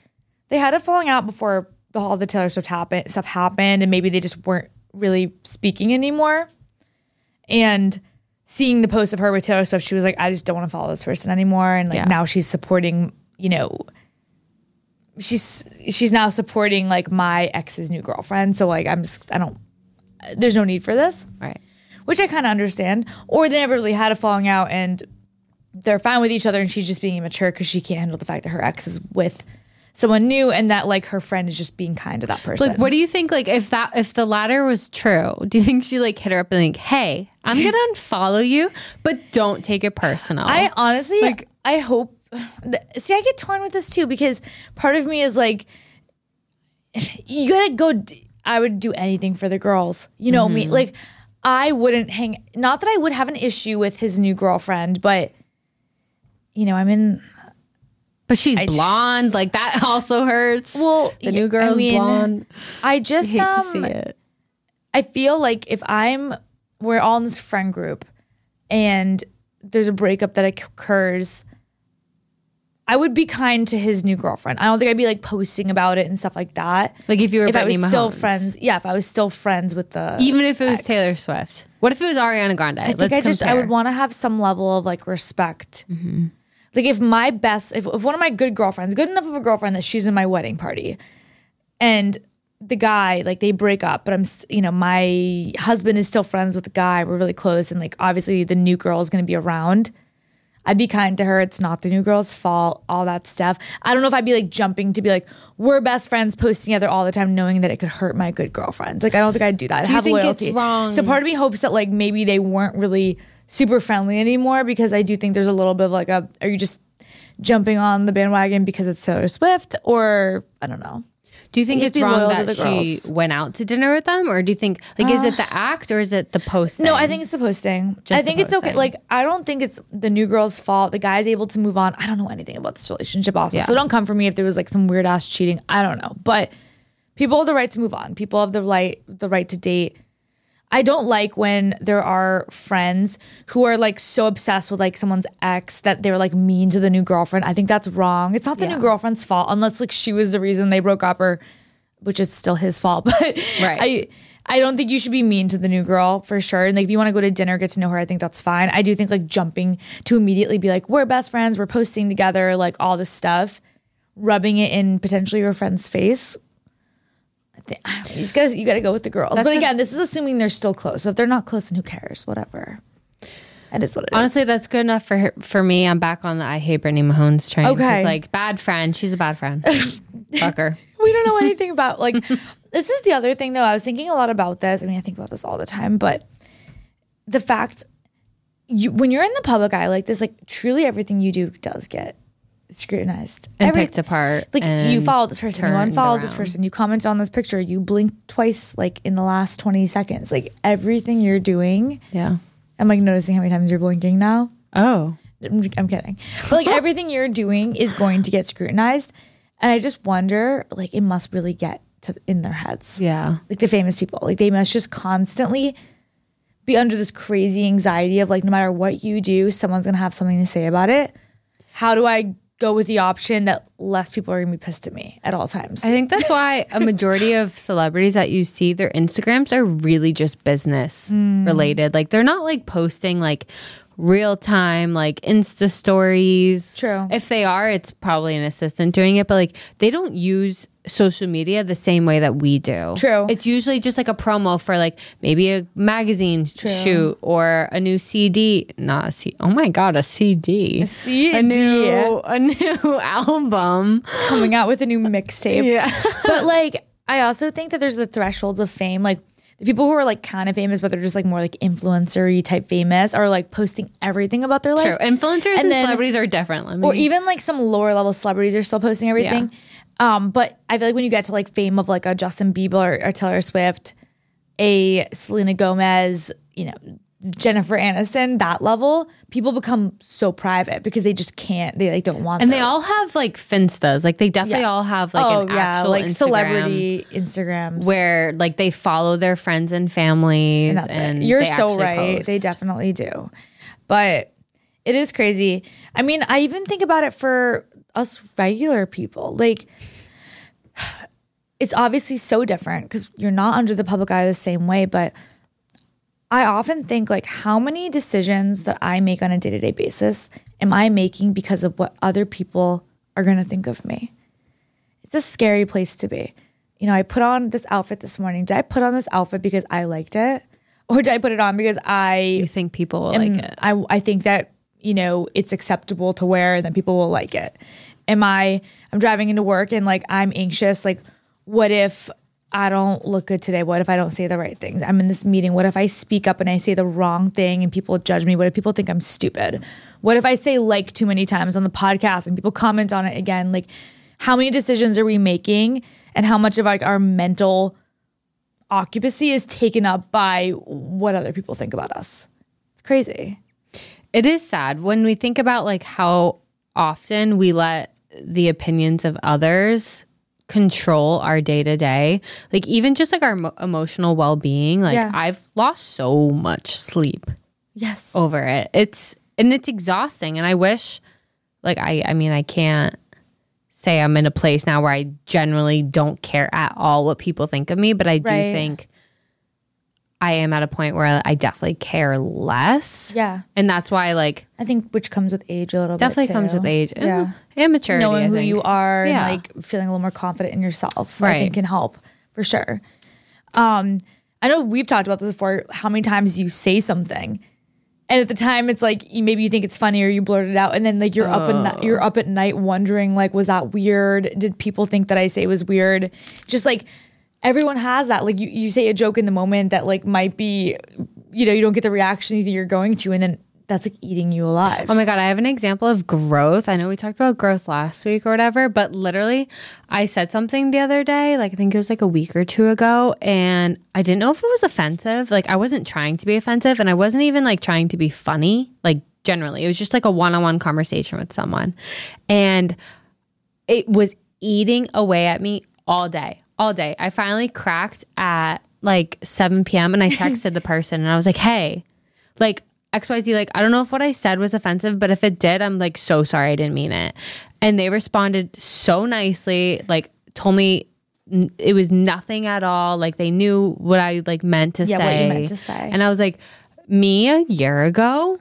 they had a falling out before all the Taylor Swift stuff happened and maybe they just weren't really speaking anymore. And seeing the post of her with Taylor Swift, she was like, I just don't want to follow this person anymore. And like now she's supporting, you know, she's now supporting like my ex's new girlfriend. So like I'm just, I don't, there's no need for this. Right. Which I kind of understand. Or they never really had a falling out and they're fine with each other and she's just being immature because she can't handle the fact that her ex is with someone new and that like her friend is just being kind to that person. Like, what do you think? Like, if the latter was true, do you think she like hit her up and like, hey, I'm gonna unfollow you, but don't take it personal? I honestly, like, I hope. See, I get torn with this too because part of me is like, you gotta go. I would do anything for the girls. You know me. Like, I wouldn't hang. Not that I would have an issue with his new girlfriend, but you know, I'm in. But she's blonde, like that also hurts. Well, the new girl's blonde. I just hate to see it. I feel like if we're all in this friend group, and there's a breakup that occurs, I would be kind to his new girlfriend. I don't think I'd be like posting about it and stuff like that. Like if you were Brittany Mahomes. If I was still friends with the even if it was Taylor Swift. What if it was Ariana Grande? I would want to have some level of like respect. Mm-hmm. Like if my best, if one of my good girlfriends, good enough of a girlfriend that she's in my wedding party and the guy, like they break up, but I'm, you know, my husband is still friends with the guy. We're really close. And like, obviously the new girl is going to be around. I'd be kind to her. It's not the new girl's fault, all that stuff. I don't know if I'd be like jumping to be like, we're best friends posting together all the time, knowing that it could hurt my good girlfriends. Like, I don't think I'd do that. Do you think it's wrong? So part of me hopes that like, maybe they weren't really super friendly anymore because I do think there's a little bit of like are you just jumping on the bandwagon because it's Taylor Swift or I don't know. Do you think it's wrong that she went out to dinner with them or do you think like is it the act or is it the posting? No, I think it's the posting. I think it's okay. Like I don't think it's the new girl's fault. The guy's able to move on. I don't know anything about this relationship also. Yeah. So don't come for me if there was like some weird ass cheating. I don't know. But people have the right to move on. People have the right to date. I don't like when there are friends who are like so obsessed with like someone's ex that they're like mean to the new girlfriend. I think that's wrong. It's not the new girlfriend's fault unless like she was the reason they broke up or which is still his fault. But right. I don't think you should be mean to the new girl for sure. And like if you want to go to dinner, get to know her, I think that's fine. I do think like jumping to immediately be like, we're best friends, we're posting together, like all this stuff, rubbing it in potentially your friend's face. You got to go with the girls. But again, this is assuming they're still close. So if they're not close, then who cares? Whatever. That is what it is. Honestly, that's good enough for me. I'm back on the I hate Brittany Mahomes train. Okay. She's like, bad friend. She's a bad friend. Fuck her. We don't know anything about, like, this is the other thing, though. I was thinking a lot about this. I mean, I think about this all the time. But the fact, when you're in the public eye like this, like, truly everything you do does get scrutinized and picked apart. Like you follow this person, you unfollow this person, you comment on this picture, you blink twice like in the last 20 seconds. Like everything you're doing. Yeah. I'm like noticing how many times you're blinking now. Oh. I'm kidding. But like everything you're doing is going to get scrutinized. And I just wonder, like it must really get in their heads. Yeah. Like the famous people. Like they must just constantly be under this crazy anxiety of like no matter what you do, someone's gonna have something to say about it. How do I go with the option that less people are going to be pissed at me at all times? I think that's why a majority of celebrities that you see, their Instagrams are really just business related. Like they're not like posting like real time, like Insta stories. True. If they are, it's probably an assistant doing it, but like they don't use social media the same way that we do. True. It's usually just like a promo for like maybe a magazine shoot or a new CD. Not a CD. Oh my God, a CD. A CD. A new album. Coming out with a new mixtape. Yeah. But like I also think that there's the thresholds of fame. Like the people who are like kind of famous, but they're just like more like influencer-y type famous, are like posting everything about their life. True. Influencers and celebrities are different. Or even like some lower level celebrities are still posting everything. Yeah. But I feel like when you get to like fame of like a Justin Bieber or Taylor Swift, a Selena Gomez, you know, Jennifer Aniston, that level, people become so private because they just can't, they like don't want that. And they all have like finstas. Like they definitely all have like actual like Instagram, celebrity Instagrams where like they follow their friends and families. And that's it. You're so right. Post. They definitely do. But it is crazy. I mean, I even think about it for us regular people. Like it's obviously so different because you're not under the public eye the same way, but I often think like how many decisions that I make on a day-to-day basis am I making because of what other people are going to think of me? It's a scary place to be. You know, I put on this outfit this morning. Did I put on this outfit because I liked it? Or did I put it on because You think people will like it. I think that, you know, it's acceptable to wear and that people will like it. I'm driving into work and like I'm anxious. Like what if I don't look good today? What if I don't say the right things? I'm in this meeting. What if I speak up and I say the wrong thing and people judge me? What if people think I'm stupid? What if I say like too many times on the podcast and people comment on it again? Like how many decisions are we making and how much of like our mental occupancy is taken up by what other people think about us? It's crazy. It is sad when we think about like how often we let the opinions of others control our day-to-day, like even just like our emotional well-being. Like I've lost so much sleep over it. It's exhausting, and I wish like I mean I can't say I'm in a place now where I generally don't care at all what people think of me, but I do think I am at a point where I definitely care less. Yeah. And that's why, like, I think which comes with age a little bit. Definitely comes with age. Yeah. And maturity. Knowing who you are and, like, feeling a little more confident in yourself. Right. I think can help for sure. I know we've talked about this before, how many times you say something. And at the time, it's like, maybe you think it's funny or you blurt it out. And then, like, you're up at night wondering, like, was that weird? Did people think that I say was weird? Just, like, everyone has that. Like you say a joke in the moment that like might be, you know, you don't get the reaction you think you're going to. And then that's like eating you alive. Oh my God. I have an example of growth. I know we talked about growth last week or whatever, but literally I said something the other day, like I think it was like a week or two ago, and I didn't know if it was offensive. Like I wasn't trying to be offensive and I wasn't even like trying to be funny. Like generally, it was just like a one-on-one conversation with someone, and it was eating away at me all day. All day. I finally cracked at like 7 p.m. and I texted the person and I was like, hey, like XYZ, like I don't know if what I said was offensive, but if it did, I'm like so sorry, I didn't mean it. And they responded so nicely, like told me it was nothing at all. Like they knew what I like meant to say. Yeah, what you meant to say. And I was like, me a year ago?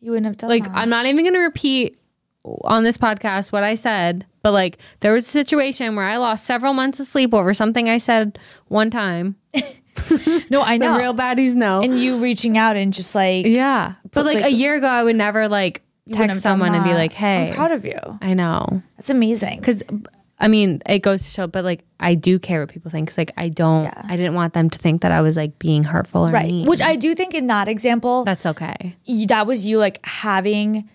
You wouldn't have done that. Like I'm not even going to repeat on this podcast what I said. But like there was a situation where I lost several months of sleep over something I said one time. No, I know. The real baddies know. And you reaching out and just like. Yeah. But like a year ago, I would never like text someone and be like, hey. I'm proud of you. I know. That's amazing. Because I mean, it goes to show, but like I do care what people think. Because like I didn't want them to think that I was like being hurtful or mean. Which I do think in that example. That's okay. That was you like having.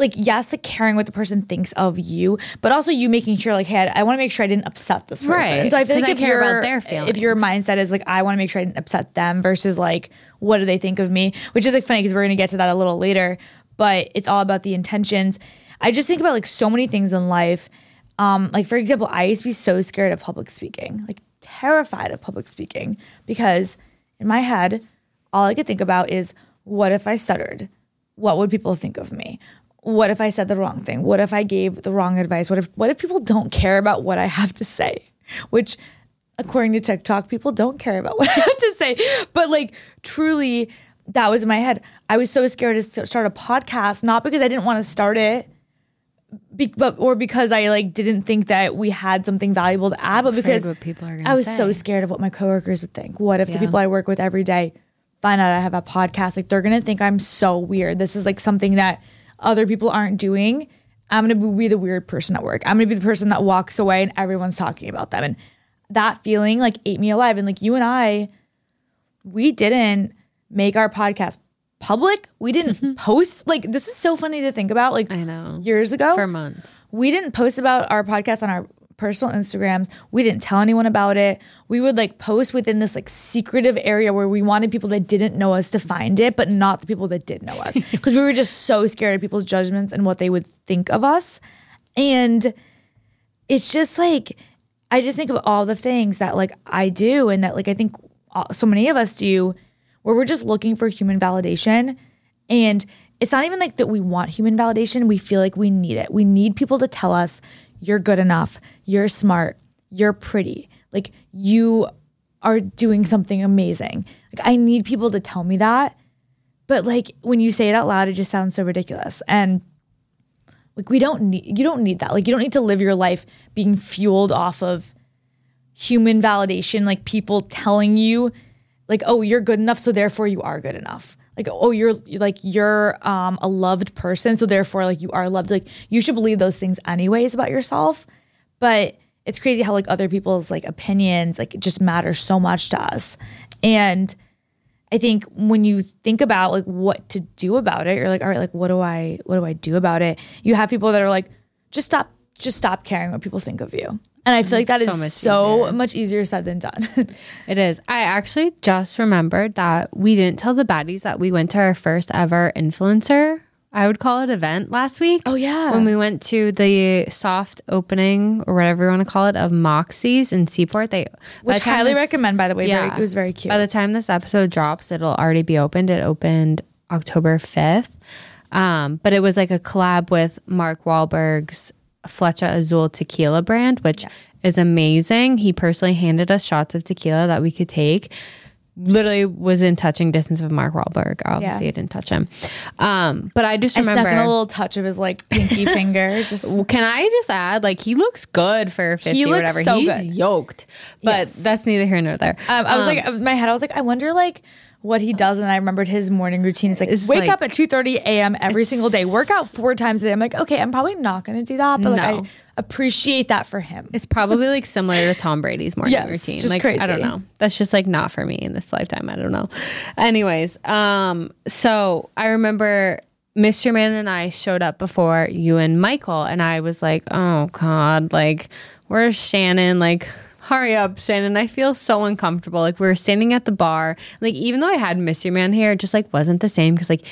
Like, yes, like caring what the person thinks of you, but also you making sure, like, hey, I want to make sure I didn't upset this person. Right. So I feel like if your mindset is like, I want to make sure I didn't upset them versus like, what do they think of me? Which is like funny because we're going to get to that a little later, but it's all about the intentions. I just think about like so many things in life. Like, for example, I used to be so scared of public speaking, like terrified of public speaking, because in my head, all I could think about is what if I stuttered? What would people think of me? What if I said the wrong thing? What if I gave the wrong advice? What if people don't care about what I have to say? Which, according to TikTok, people don't care about what I have to say. But like truly, that was in my head. I was so scared to start a podcast, not because I didn't want to start it, or because I like didn't think that we had something valuable to add, but because I was so scared of what my coworkers would think. What if the people I work with every day find out I have a podcast? Like they're gonna think I'm so weird. This is like something that other people aren't doing. I'm going to be the weird person at work. I'm going to be the person that walks away and everyone's talking about them. And that feeling like ate me alive. And like you and I, we didn't make our podcast public. We didn't post. Like, this is so funny to think about. Like, I know, years ago, for months, we didn't post about our podcast on our personal Instagrams. We didn't tell anyone about it. We would like post within this like secretive area where we wanted people that didn't know us to find it, but not the people that did know us, because we were just so scared of people's judgments and what they would think of us. And it's just like, I just think of all the things that like I do and that like I think so many of us do, where we're just looking for human validation. And it's not even like that we want human validation. We feel like we need it. We need people to tell us, you're good enough, you're smart, you're pretty, like you are doing something amazing. Like, I need people to tell me that. But like when you say it out loud, it just sounds so ridiculous. And like you don't need that. Like, you don't need to live your life being fueled off of human validation, like people telling you like, oh, you're good enough, so therefore you are good enough. Like, oh, you're a loved person, so therefore like you are loved. Like, you should believe those things anyways about yourself. But it's crazy how like other people's like opinions like just matter so much to us. And I think when you think about like what to do about it, you're like, all right, like what do I do about it? You have people that are like, just stop caring what people think of you. And I feel like that is so much easier said than done. It is. I actually just remembered that we didn't tell the baddies that we went to our first ever influencer, I would call it, event last week. Oh, yeah. When we went to the soft opening or whatever you want to call it of Moxie's in Seaport. Which I highly recommend, by the way. Yeah. It was very cute. By the time this episode drops, it'll already be opened. It opened October 5th. But it was like a collab with Mark Wahlberg's Flecha Azul tequila brand, which is amazing. He personally handed us shots of tequila that we could take. Literally was in touching distance of Mark Wahlberg. Obviously, I didn't touch him. But I just remember... I snuck in a little touch of his like pinky finger. Just Can I just add, like, he looks good for 50 or whatever. So he's good. Yoked. But that's neither here nor there. I was like, in my head, I was like, I wonder like what he does. And I remembered his morning routine. It's like, wake up at 2:30 a.m. every single day, work out 4 times a day. I'm like, okay, I'm probably not going to do that, but like, I appreciate that for him. It's probably like similar to Tom Brady's morning routine. Just like, crazy. I don't know. That's just like not for me in this lifetime. I don't know. Anyways. So I remember Mr. Man and I showed up before you and Michael, and I was like, oh God, like, where's Shannon? Like, hurry up, Shannon. I feel so uncomfortable. Like, we were standing at the bar. Like, even though I had Mystery Man here, it just like wasn't the same, because like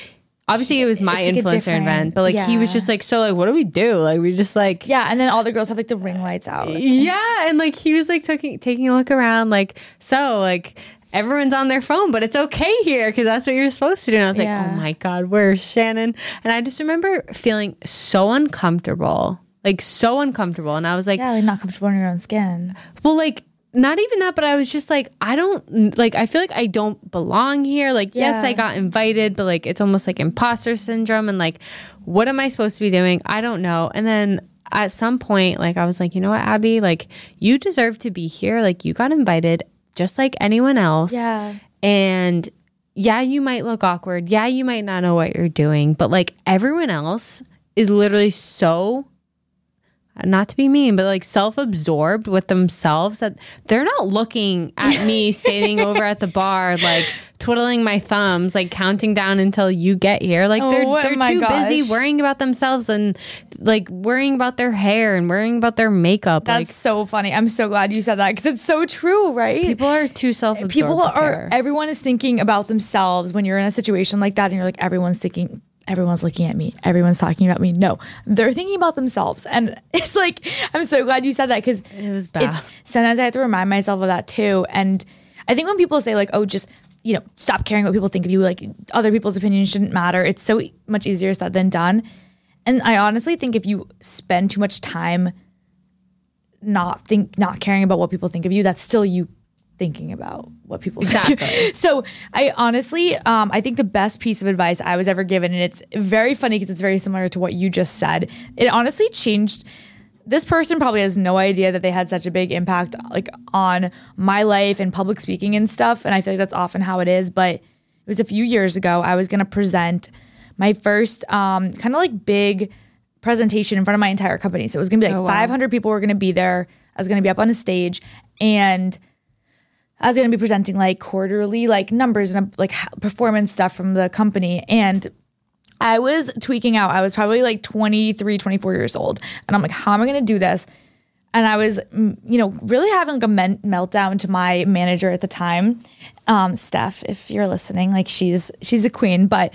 obviously it was my influencer event, but like he was just like, so like, what do we do? Like, we just like, yeah. And then all the girls have like the ring lights out. Yeah. And like he was like taking a look around, like, so like everyone's on their phone, but it's okay here because that's what you're supposed to do. And I was like, oh my God, where's Shannon? And I just remember feeling so uncomfortable. Like, so uncomfortable. And I was like... Yeah, like, not comfortable in your own skin. Well, like, not even that, but I was just like, I don't... Like, I feel like I don't belong here. Like, yes, I got invited, but, like, it's almost like imposter syndrome. And, like, what am I supposed to be doing? I don't know. And then at some point, like, I was like, you know what, Abby? Like, you deserve to be here. Like, you got invited just like anyone else. Yeah. And, yeah, you might look awkward. Yeah, you might not know what you're doing. But, like, everyone else is literally so... not to be mean, but like self-absorbed with themselves that they're not looking at me standing over at the bar, like twiddling my thumbs, like counting down until you get here. Like they're too busy worrying about themselves and like worrying about their hair and worrying about their makeup. That's like, so funny. I'm so glad you said that, because it's so true, right? People are too self-absorbed. Everyone is thinking about themselves when you're in a situation like that, and you're like, everyone's thinking, everyone's looking at me, everyone's talking about me. No, they're thinking about themselves. And it's like, I'm so glad you said that, because it was bad. Sometimes I have to remind myself of that too. And I think when people say like, oh, just, you know, stop caring what people think of you, like other people's opinions shouldn't matter, it's so much easier said than done. And I honestly think if you spend too much time not caring about what people think of you, that's still you thinking about what people think. So I honestly, I think the best piece of advice I was ever given, and it's very funny because it's very similar to what you just said. It honestly changed. This person probably has no idea that they had such a big impact like on my life and public speaking and stuff. And I feel like that's often how it is. But it was a few years ago, I was going to present my first kind of like big presentation in front of my entire company. So it was going to be like 500 people were going to be there. I was going to be up on a stage and I was going to be presenting like quarterly like numbers and like performance stuff from the company. And I was tweaking out. I was probably like 23, 24 years old. And I'm like, how am I going to do this? And I was, you know, really having like a meltdown to my manager at the time, Steph, if you're listening, like she's a queen. But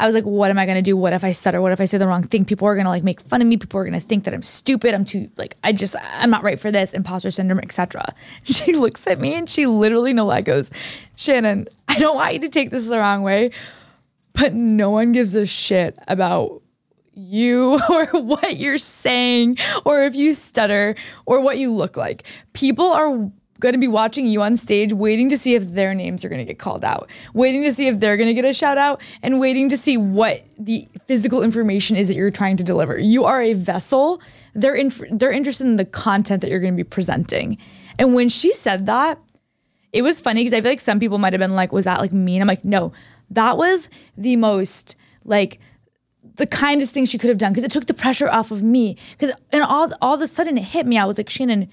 I was like, what am I going to do? What if I stutter? What if I say the wrong thing? People are going to like make fun of me. People are going to think that I'm stupid. I'm too like, I'm not right for this, imposter syndrome, etc. She looks at me and she literally goes, Shannon, I don't want you to take this the wrong way, but no one gives a shit about you or what you're saying or if you stutter or what you look like. People are going to be watching you on stage, waiting to see if their names are going to get called out, waiting to see if they're going to get a shout out, and waiting to see what the physical information is that you're trying to deliver. You are a vessel. They're interested in the content that you're going to be presenting. And when she said that, it was funny because I feel like some people might have been like, was that like mean? I'm like, no, that was the most like the kindest thing she could have done, because it took the pressure off of me. Because and all of a sudden it hit me. I was like, Shannon,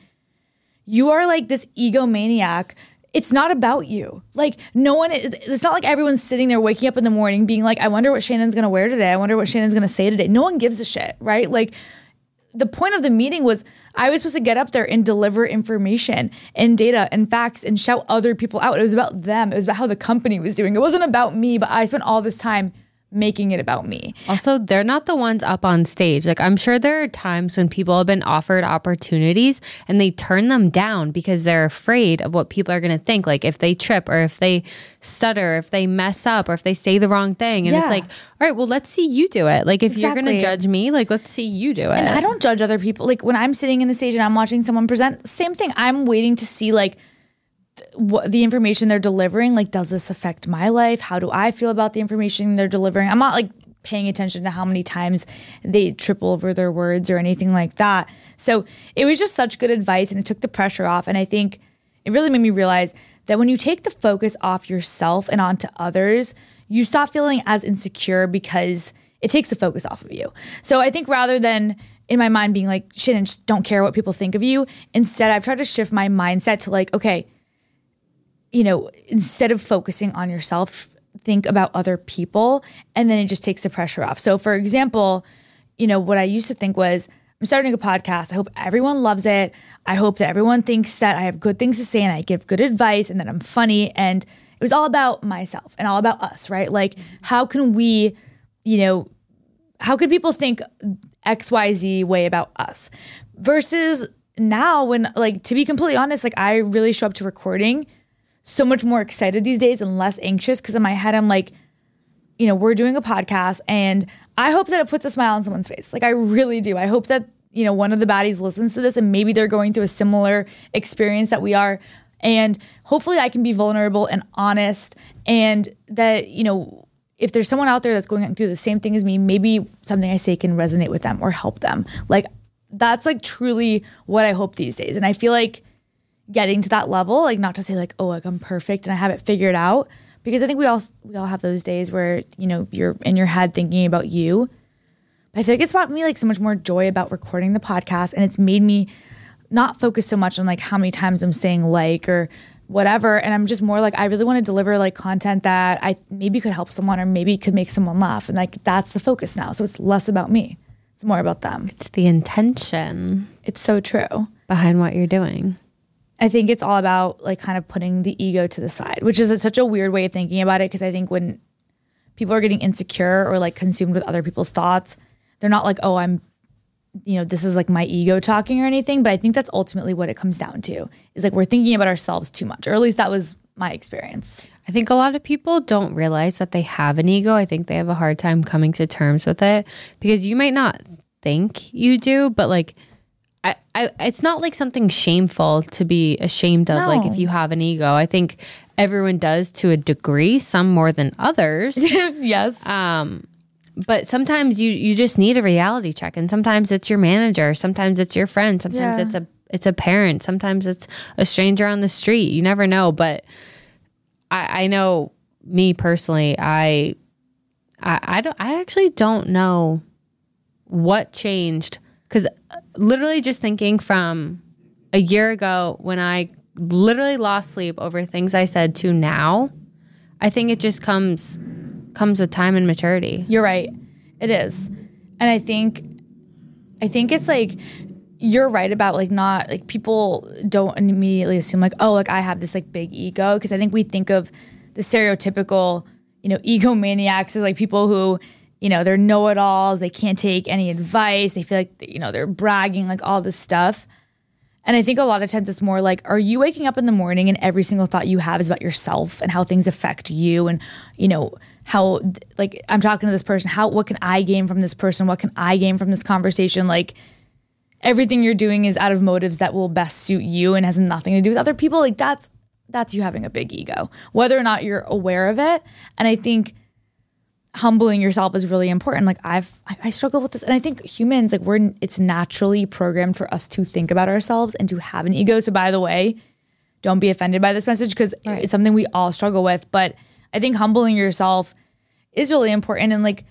you are like this egomaniac. It's not about you. Like no one is, it's not like everyone's sitting there waking up in the morning being like, I wonder what Shannon's going to wear today. I wonder what Shannon's going to say today. No one gives a shit, right? Like the point of the meeting was I was supposed to get up there and deliver information and data and facts and shout other people out. It was about them. It was about how the company was doing. It wasn't about me, but I spent all this time making it about me. Also, they're not the ones up on stage. Like, I'm sure there are times when people have been offered opportunities and they turn them down because they're afraid of what people are going to think. Like, if they trip or if they stutter, if they mess up or if they say the wrong thing. And yeah, it's like, all right, well, let's see you do it. Like, if you're going to judge me, like, let's see you do it. And I don't judge other people. Like, when I'm sitting in the stage and I'm watching someone present, same thing. I'm waiting to see, like, what the information they're delivering, like, does this affect my life? How do I feel about the information they're delivering? I'm not like paying attention to how many times they triple over their words or anything like that. So it was just such good advice and it took the pressure off. And I think it really made me realize that when you take the focus off yourself and onto others, you stop feeling as insecure because it takes the focus off of you. So I think rather than in my mind being like, Shannon, just don't care what people think of you, instead I've tried to shift my mindset to like, okay, you know, instead of focusing on yourself, think about other people, and then it just takes the pressure off. So for example, you know, what I used to think was, I'm starting a podcast. I hope everyone loves it. I hope that everyone thinks that I have good things to say and I give good advice and that I'm funny. And it was all about myself and all about us, right? Like, how can we, you know, how could people think XYZ way about us? Versus now when, like, to be completely honest, like, I really show up to recording so much more excited these days and less anxious, because in my head I'm like, you know, we're doing a podcast and I hope that it puts a smile on someone's face. Like, I really do. I hope that, you know, one of the baddies listens to this and maybe they're going through a similar experience that we are. And hopefully I can be vulnerable and honest, and that, you know, if there's someone out there that's going through the same thing as me, maybe something I say can resonate with them or help them. Like, that's like truly what I hope these days. And I feel like getting to that level, like, not to say like, oh, like, I'm perfect and I have it figured out, because I think we all have those days where, you know, you're in your head thinking about you. But I feel like it's brought me like so much more joy about recording the podcast, and it's made me not focus so much on like how many times I'm saying like or whatever, and I'm just more like, I really want to deliver like content that I maybe could help someone or maybe could make someone laugh, and like that's the focus now. So it's less about me, it's more about them. It's the intention. It's so true behind what you're doing. I think it's all about like kind of putting the ego to the side, which is such a weird way of thinking about it, because I think when people are getting insecure or like consumed with other people's thoughts, they're not like, oh, I'm, you know, this is like my ego talking or anything. But I think that's ultimately what it comes down to, is like we're thinking about ourselves too much, or at least that was my experience. I think a lot of people don't realize that they have an ego. I think they have a hard time coming to terms with it, because you might not think you do, but like, I it's not like something shameful to be ashamed of. No. Like, if you have an ego, I think everyone does to a degree, some more than others. Yes. But sometimes you just need a reality check, and sometimes it's your manager, sometimes it's your friend, sometimes it's a parent, sometimes it's a stranger on the street. You never know. But I know me personally, I actually don't know what changed. Because literally just thinking from a year ago when I literally lost sleep over things I said to now, I think it just comes with time and maturity. You're right. It is. And I think it's like, you're right about like not like people don't immediately assume like, oh, like I have this like big ego, because I think we think of the stereotypical, you know, egomaniacs as like people who, you know, they're know-it-alls, they can't take any advice, they feel like, you know, they're bragging, like all this stuff. And I think a lot of times it's more like, are you waking up in the morning and every single thought you have is about yourself and how things affect you, and, you know, how, like, I'm talking to this person, how, what can I gain from this person? What can I gain from this conversation? Like, everything you're doing is out of motives that will best suit you and has nothing to do with other people. Like, that's you having a big ego, whether or not you're aware of it. And I think humbling yourself is really important. Like, I struggle with this, and I think humans, like, it's naturally programmed for us to think about ourselves and to have an ego. So, by the way, don't be offended by this message, because right. It's something we all struggle with. But I think humbling yourself is really important, and like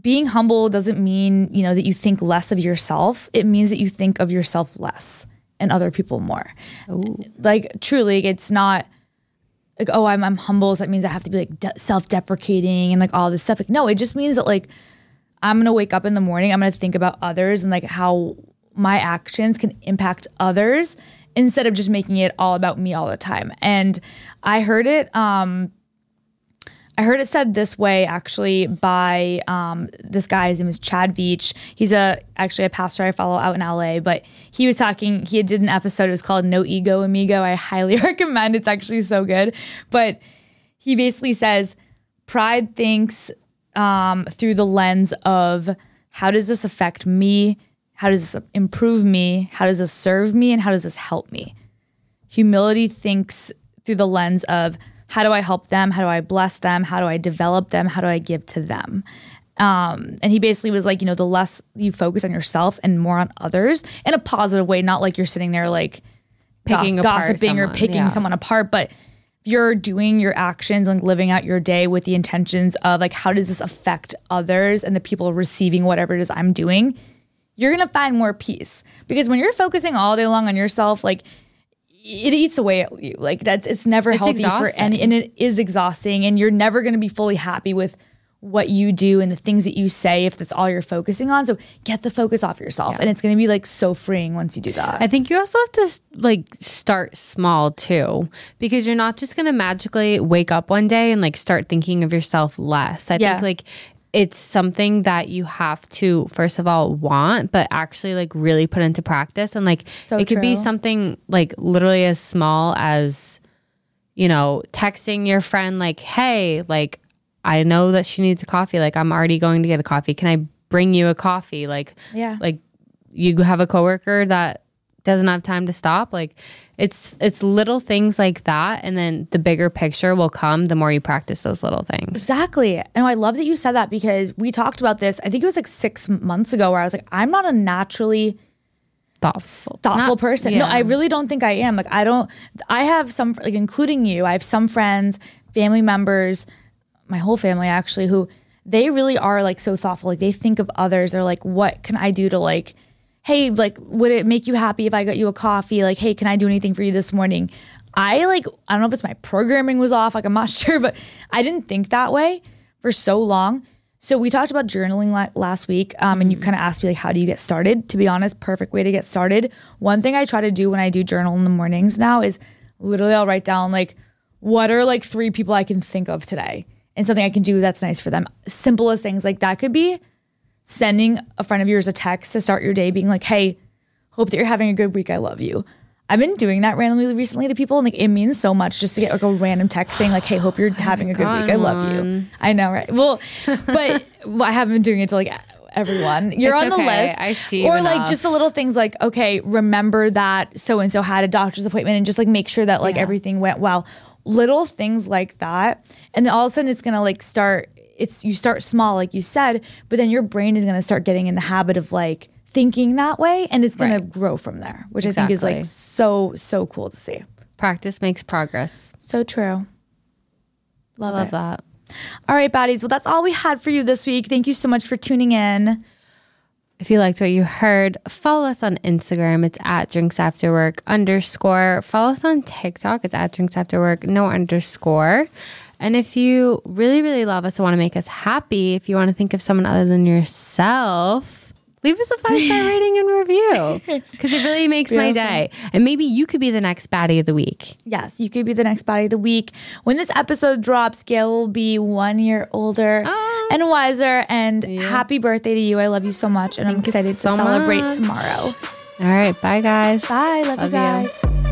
being humble doesn't mean, you know, that you think less of yourself. It means that you think of yourself less and other people more. Ooh. Like, truly, it's not like, oh, I'm humble, so that means I have to be like self-deprecating and like all this stuff. Like, no, it just means that like I'm going to wake up in the morning, I'm going to think about others and like how my actions can impact others, instead of just making it all about me all the time. And I heard it said this way, actually, by this guy. His name is Chad Veach. He's actually a pastor I follow out in LA, but he was talking, he did an episode, it was called No Ego Amigo. I highly recommend, it's actually so good. But he basically says, pride thinks through the lens of, how does this affect me? How does this improve me? How does this serve me? And how does this help me? Humility thinks through the lens of, how do I help them? How do I bless them? How do I develop them? How do I give to them? And he basically was like, you know, the less you focus on yourself and more on others in a positive way, not like you're sitting there like gossiping or picking someone apart, but you're doing your actions and living out your day with the intentions of like, how does this affect others and the people receiving whatever it is I'm doing? You're going to find more peace, because when you're focusing all day long on yourself, like, it eats away at you. Like, that's, it's never healthy for any, and it is exhausting, and you're never going to be fully happy with what you do and the things that you say if that's all you're focusing on. So get the focus off yourself, and it's going to be like so freeing once you do that. I think you also have to like start small too, because you're not just going to magically wake up one day and like start thinking of yourself less. I think like it's something that you have to, first of all, want, but actually like really put into practice. And like, so it could be something like literally as small as, you know, texting your friend like, hey, like, I know that she needs a coffee. Like, I'm already going to get a coffee. Can I bring you a coffee? Like, like, you have a coworker that doesn't have time to stop. Like, it's little things like that, and then the bigger picture will come the more you practice those little things. Exactly. And I love that you said that, because we talked about this, I think it was like 6 months ago, where I was like, I'm not a naturally thoughtful person. No, I really don't think I am. Like, I have some, like, including you, I have some friends, family members, my whole family actually, who they really are like so thoughtful. Like, they think of others. They're like, what can I do to like, hey, like, would it make you happy if I got you a coffee? Like, hey, can I do anything for you this morning? I don't know if it's my programming was off. Like, I'm not sure, but I didn't think that way for so long. So we talked about journaling last week, and you kind of asked me, like, how do you get started? To be honest, perfect way to get started. One thing I try to do when I do journal in the mornings now is literally I'll write down, like, what are, like, 3 people I can think of today and something I can do that's nice for them. Simplest things like that could be sending a friend of yours a text to start your day, being like, hey, hope that you're having a good week. I love you. I've been doing that randomly recently to people, and like, it means so much just to get like a random text saying like, hey, hope you're having a good week. I love you. I know, right? Well, but I haven't been doing it to like everyone. You're on the list. I see. Or like just the little things like, okay, remember that so-and-so had a doctor's appointment, and just like make sure that like everything went well. Little things like that. And then all of a sudden it's going to like start, you start small, like you said, but then your brain is going to start getting in the habit of like thinking that way, and it's going to grow from there, which I think is like so cool to see. Practice makes progress. So true. Love that. All right, baddies. Well, that's all we had for you this week. Thank you so much for tuning in. If you liked what you heard, follow us on Instagram. It's at @drinksafterwork_. Follow us on TikTok. It's at @drinksafterwork, no underscore. And if you really, really love us and want to make us happy, if you want to think of someone other than yourself, leave us a 5-star rating and review, because it really makes my day. And maybe you could be the next baddie of the week. Yes, you could be the next baddie of the week. When this episode drops, Gail will be 1 year older and wiser. And happy birthday to you. I love you so much. And I'm excited to celebrate tomorrow. All right. Bye, guys. Bye. Love you guys.